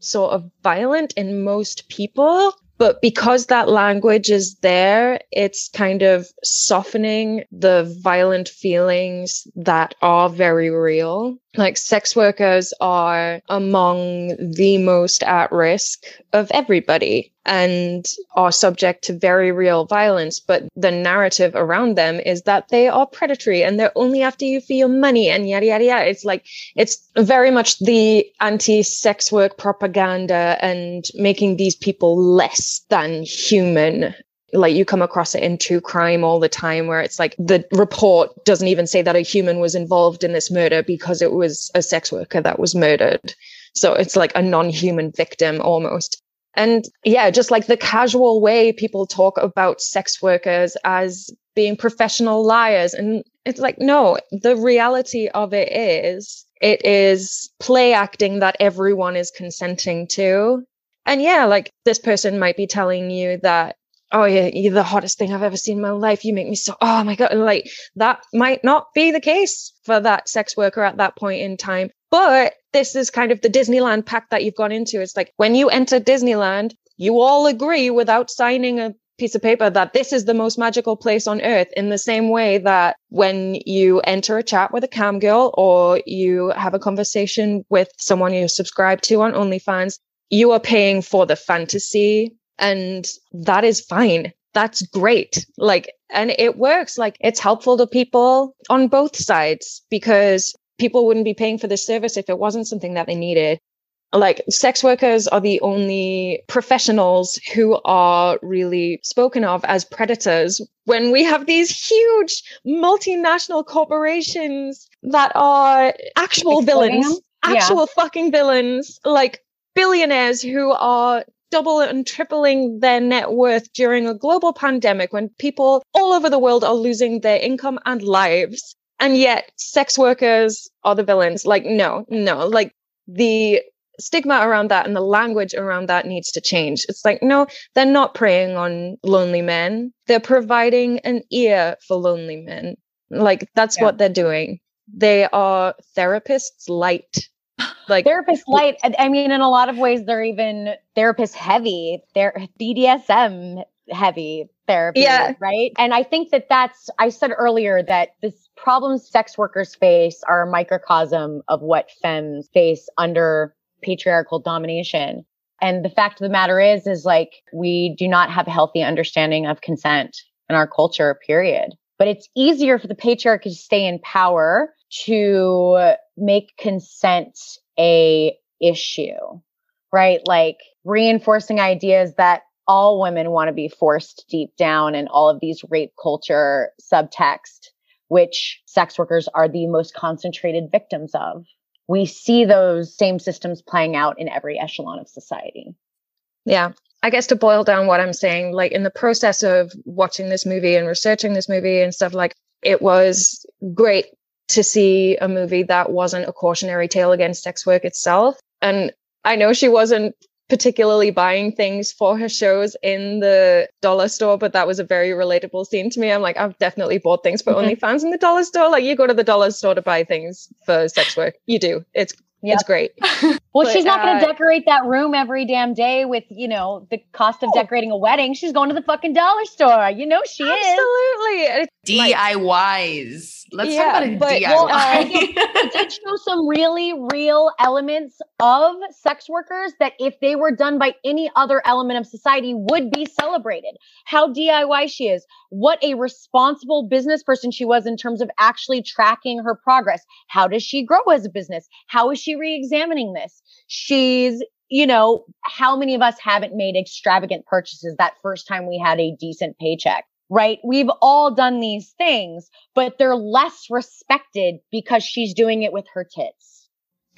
sort of violent in most people, but because that language is there, it's kind of softening the violent feelings that are very real. Like, sex workers are among the most at risk of everybody and are subject to very real violence. But the narrative around them is that they are predatory and they're only after you for your money and yada, yada, yada. It's like, it's very much the anti-sex work propaganda and making these people less than human. Like, you come across it in true crime all the time, where it's like the report doesn't even say that a human was involved in this murder because it was a sex worker that was murdered. So it's like a non-human victim almost. And yeah, just like the casual way people talk about sex workers as being professional liars. And it's like, no, the reality of it is, it is play acting that everyone is consenting to. And yeah, like, this person might be telling you that, oh yeah, you're the hottest thing I've ever seen in my life. You make me so, oh my God. Like, that might not be the case for that sex worker at that point in time. But this is kind of the Disneyland pact that you've gone into. It's like, when you enter Disneyland, you all agree without signing a piece of paper that this is the most magical place on earth, in the same way that when you enter a chat with a cam girl or you have a conversation with someone you subscribe to on OnlyFans, you are paying for the fantasy. And that is fine. That's great. Like, and it works. Like, it's helpful to people on both sides, because people wouldn't be paying for this service if it wasn't something that they needed. Like, sex workers are the only professionals who are really spoken of as predators, when we have these huge multinational corporations that are actual Exploiting villains, them? actual yeah. fucking villains, like billionaires who are double and tripling their net worth during a global pandemic when people all over the world are losing their income and lives. And yet sex workers are the villains. Like, no, no, like the stigma around that and the language around that needs to change. It's like, no, they're not preying on lonely men. They're providing an ear for lonely men. Like, that's yeah. what they're doing. They are therapists light. Like, therapist light. I mean, in a lot of ways, they're even therapist heavy. They're B D S M heavy therapy, yeah. right? And I think that that's, I said earlier that the problems sex workers face are a microcosm of what femmes face under patriarchal domination. And the fact of the matter is, is like, we do not have a healthy understanding of consent in our culture, period. But it's easier for the patriarchy to stay in power to make consent a issue, right? Like, reinforcing ideas that all women want to be forced deep down, and all of these rape culture subtext, which sex workers are the most concentrated victims of. We see those same systems playing out in every echelon of society. Yeah. I guess to boil down what I'm saying, like, in the process of watching this movie and researching this movie and stuff, like, it was great to see a movie that wasn't a cautionary tale against sex work itself. And I know she wasn't particularly buying things for her shows in the dollar store, but that was a very relatable scene to me. I'm like, I've definitely bought things for mm-hmm. OnlyFans in the dollar store. Like, you go to the dollar store to buy things for sex work. You do. It's Yep. It's great. Well, but, she's not uh, going to decorate that room every damn day with, you know, the cost of oh. decorating a wedding. She's going to the fucking dollar store. You know she absolutely. is. Absolutely. D I Ys. Let's yeah, talk about a but, D I Y. Well, uh, it did show some really real elements of sex workers that, if they were done by any other element of society, would be celebrated. How D I Y she is. What a responsible business person she was in terms of actually tracking her progress. How does she grow as a business? How is she re-examining this? She's, you know, how many of us haven't made extravagant purchases that first time we had a decent paycheck, right? We've all done these things, but they're less respected because she's doing it with her tits.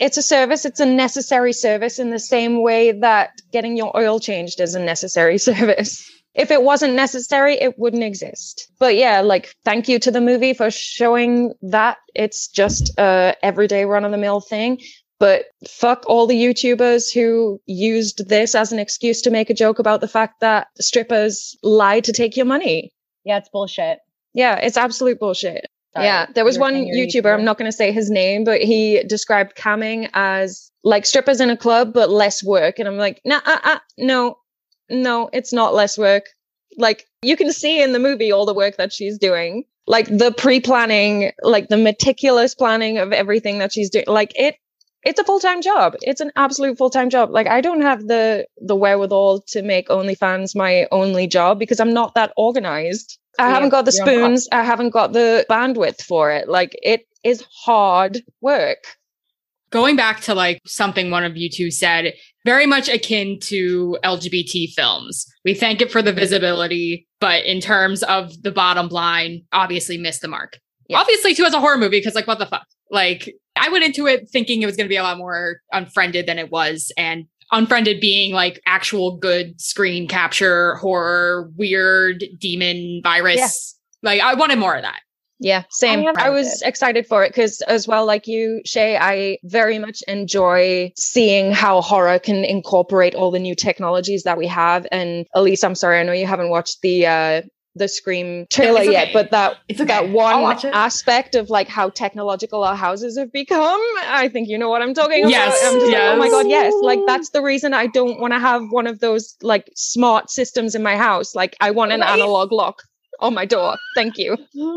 It's a service. It's a necessary service, in the same way that getting your oil changed is a necessary service. If it wasn't necessary, it wouldn't exist. But yeah, like, thank you to the movie for showing that it's just a everyday run-of-the-mill thing. But fuck all the YouTubers who used this as an excuse to make a joke about the fact that strippers lie to take your money. Yeah, it's bullshit. Yeah, it's absolute bullshit. Sorry. Yeah, there was one YouTuber, YouTuber, I'm not going to say his name, but he described camming as like strippers in a club, but less work. And I'm like, nah, uh, uh, no, no, it's not less work. Like, you can see in the movie all the work that she's doing, like the pre-planning, like the meticulous planning of everything that she's doing. Like it, it's a full-time job. It's an absolute full-time job. Like, I don't have the the wherewithal to make OnlyFans my only job because I'm not that organized. I haven't got the spoons. I haven't got the bandwidth for it. Like, it is hard work. Going back to like something one of you two said, very much akin to L G B T films. We thank it for the visibility, but in terms of the bottom line, obviously missed the mark. Yeah. Obviously, too, as a horror movie, because like, what the fuck? Like, I went into it thinking it was going to be a lot more Unfriended than it was. And Unfriended being like actual good screen capture, horror, weird demon virus. Yeah. Like, I wanted more of that. Yeah, same. I, I was excited for it because as well, like you, Shay, I very much enjoy seeing how horror can incorporate all the new technologies that we have. And Elise, I'm sorry, I know you haven't watched the... Uh, the Scream trailer okay. yet, but that okay. that one aspect of like how technological our houses have become, I think you know what I'm talking yes. about. I'm just yes. like, oh my God, yes. Like, that's the reason I don't want to have one of those like smart systems in my house. Like, I want an right? analog lock on my door. Thank you. I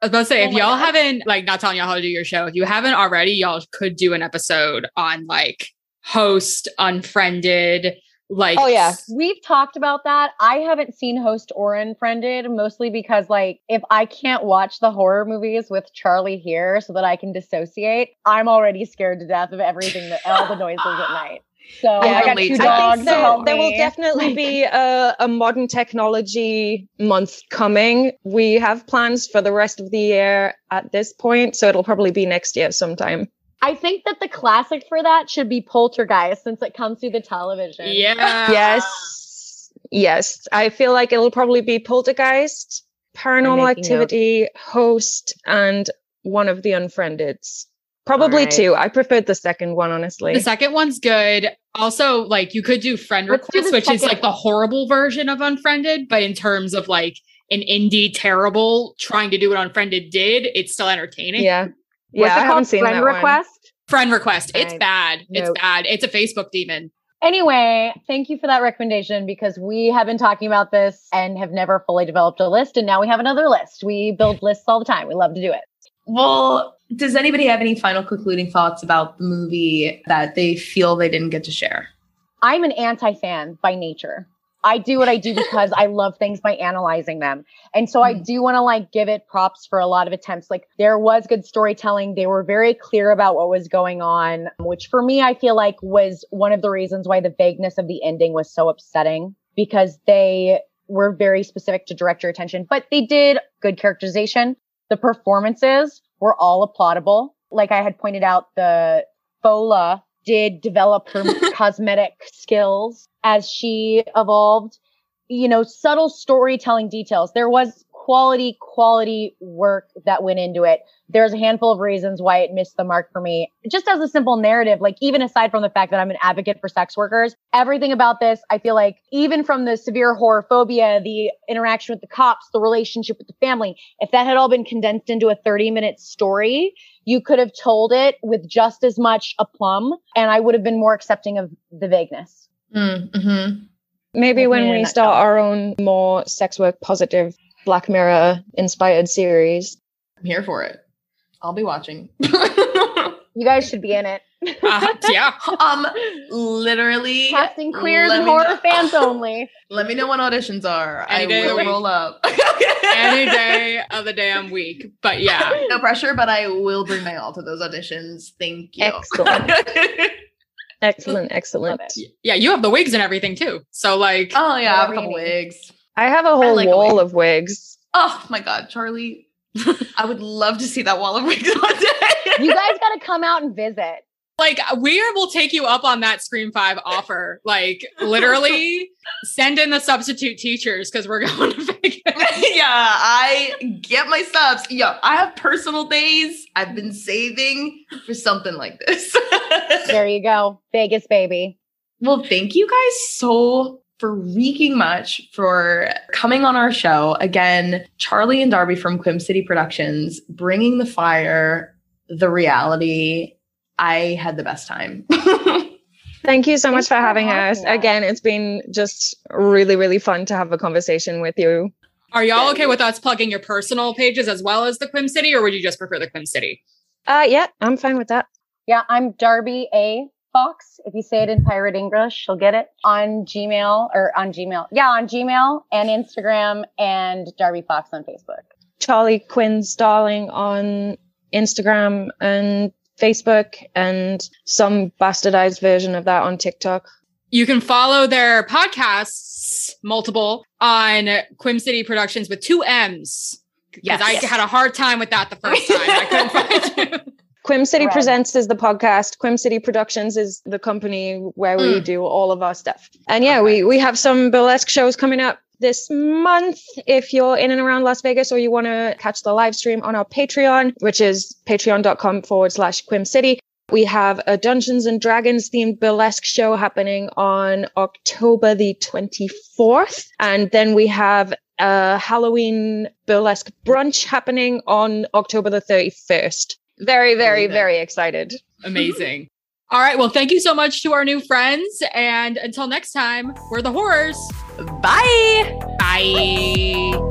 was about to say, oh if y'all God. haven't, like, not telling y'all how to do your show, if you haven't already, y'all could do an episode on like Host, Unfriended, like, oh yeah, we've talked about that. I haven't seen Host or Unfriended, mostly because like, if I can't watch the horror movies with Charlie here so that I can dissociate, I'm already scared to death of everything, that all the noises at night. So I, I got two dogs. So there will definitely be a, a modern technology month coming. We have plans for the rest of the year at this point, so it'll probably be next year sometime. I think that the classic for that should be Poltergeist, since it comes through the television. Yeah. Yes. Yes. I feel like it'll probably be Poltergeist, Paranormal Activity, Host, and one of the Unfriendeds. Probably right. two. I preferred the second one, honestly. The second one's good. Also, like, you could do Friend Request, which is like the horrible version of Unfriended, but in terms of like an indie terrible trying to do what Unfriended did, it's still entertaining. Yeah. What's yeah, it I called? Seen Friend Request? One. Friend Request. It's right. bad. It's nope. bad. It's a Facebook demon. Anyway, thank you for that recommendation, because we have been talking about this and have never fully developed a list. And now we have another list. We build lists all the time. We love to do it. Well, does anybody have any final concluding thoughts about the movie that they feel they didn't get to share? I'm an anti-fan by nature. I do what I do because I love things by analyzing them. And so I do want to like give it props for a lot of attempts. Like, there was good storytelling. They were very clear about what was going on, which for me, I feel like was one of the reasons why the vagueness of the ending was so upsetting, because they were very specific to direct your attention, but they did good characterization. The performances were all applaudable. Like I had pointed out, the Fola did develop her cosmetic skills as she evolved, you know, subtle storytelling details. There was quality, quality work that went into it. There's a handful of reasons why it missed the mark for me. Just as a simple narrative, like even aside from the fact that I'm an advocate for sex workers, everything about this, I feel like even from the severe horror phobia, the interaction with the cops, the relationship with the family, if that had all been condensed into a thirty minute story, you could have told it with just as much aplomb, and I would have been more accepting of the vagueness. Mm-hmm. Maybe like when we start our own more sex work positive Black Mirror inspired series. I'm here for it. I'll be watching. You guys should be in it. Uh, yeah. Um, literally. Casting queers and horror know. fans only. Let me know when auditions are. Any I day will roll up. Any day of the damn week. But yeah. No pressure, but I will bring my all to those auditions. Thank you. Excellent. Excellent, excellent. Yeah, you have the wigs and everything too. So like, oh yeah, I have a couple wigs. I have a whole like wall a wig. of wigs. Oh my God, Charlie. I would love to see that wall of wigs one day. You guys got to come out and visit. Like, we will take you up on that Scream five offer. Like, literally send in the substitute teachers because we're going to Vegas. Yeah, I get my subs. Yeah, I have personal days. I've been saving for something like this. There you go. Vegas, baby. Well, thank you guys so freaking much for coming on our show. Again, Charlie and Darby from Quim City Productions, bringing the fire, the reality. I had the best time. Thank you so much for having us. Again, it's been just really, really fun to have a conversation with you. Are y'all okay with us plugging your personal pages as well as the Quim City, or would you just prefer the Quim City? Uh, yeah, I'm fine with that. Yeah, I'm Darby A. Fox. If you say it in pirate English, she'll get it. On Gmail, or on Gmail. Yeah, on Gmail and Instagram, and Darby Fox on Facebook. Charlie Quinn Starling on Instagram and Facebook, and some bastardized version of that on TikTok. You can follow their podcasts, multiple, on Quim City Productions with two M's. Yes, I yes. had a hard time with that the first time. I couldn't find you. Quim City right. Presents is the podcast. Quim City Productions is the company where we mm. do all of our stuff. And yeah, okay. we, we have some burlesque shows coming up this month. If you're in and around Las Vegas, or you want to catch the live stream on our Patreon, which is patreon.com forward slash Quim City. We have a Dungeons and Dragons themed burlesque show happening on October the twenty-fourth. And then we have a Halloween burlesque brunch happening on October the thirty-first. Very, very, very excited. Amazing. All right. Well, thank you so much to our new friends. And until next time, we're the Whorrors. Bye. Bye. Bye.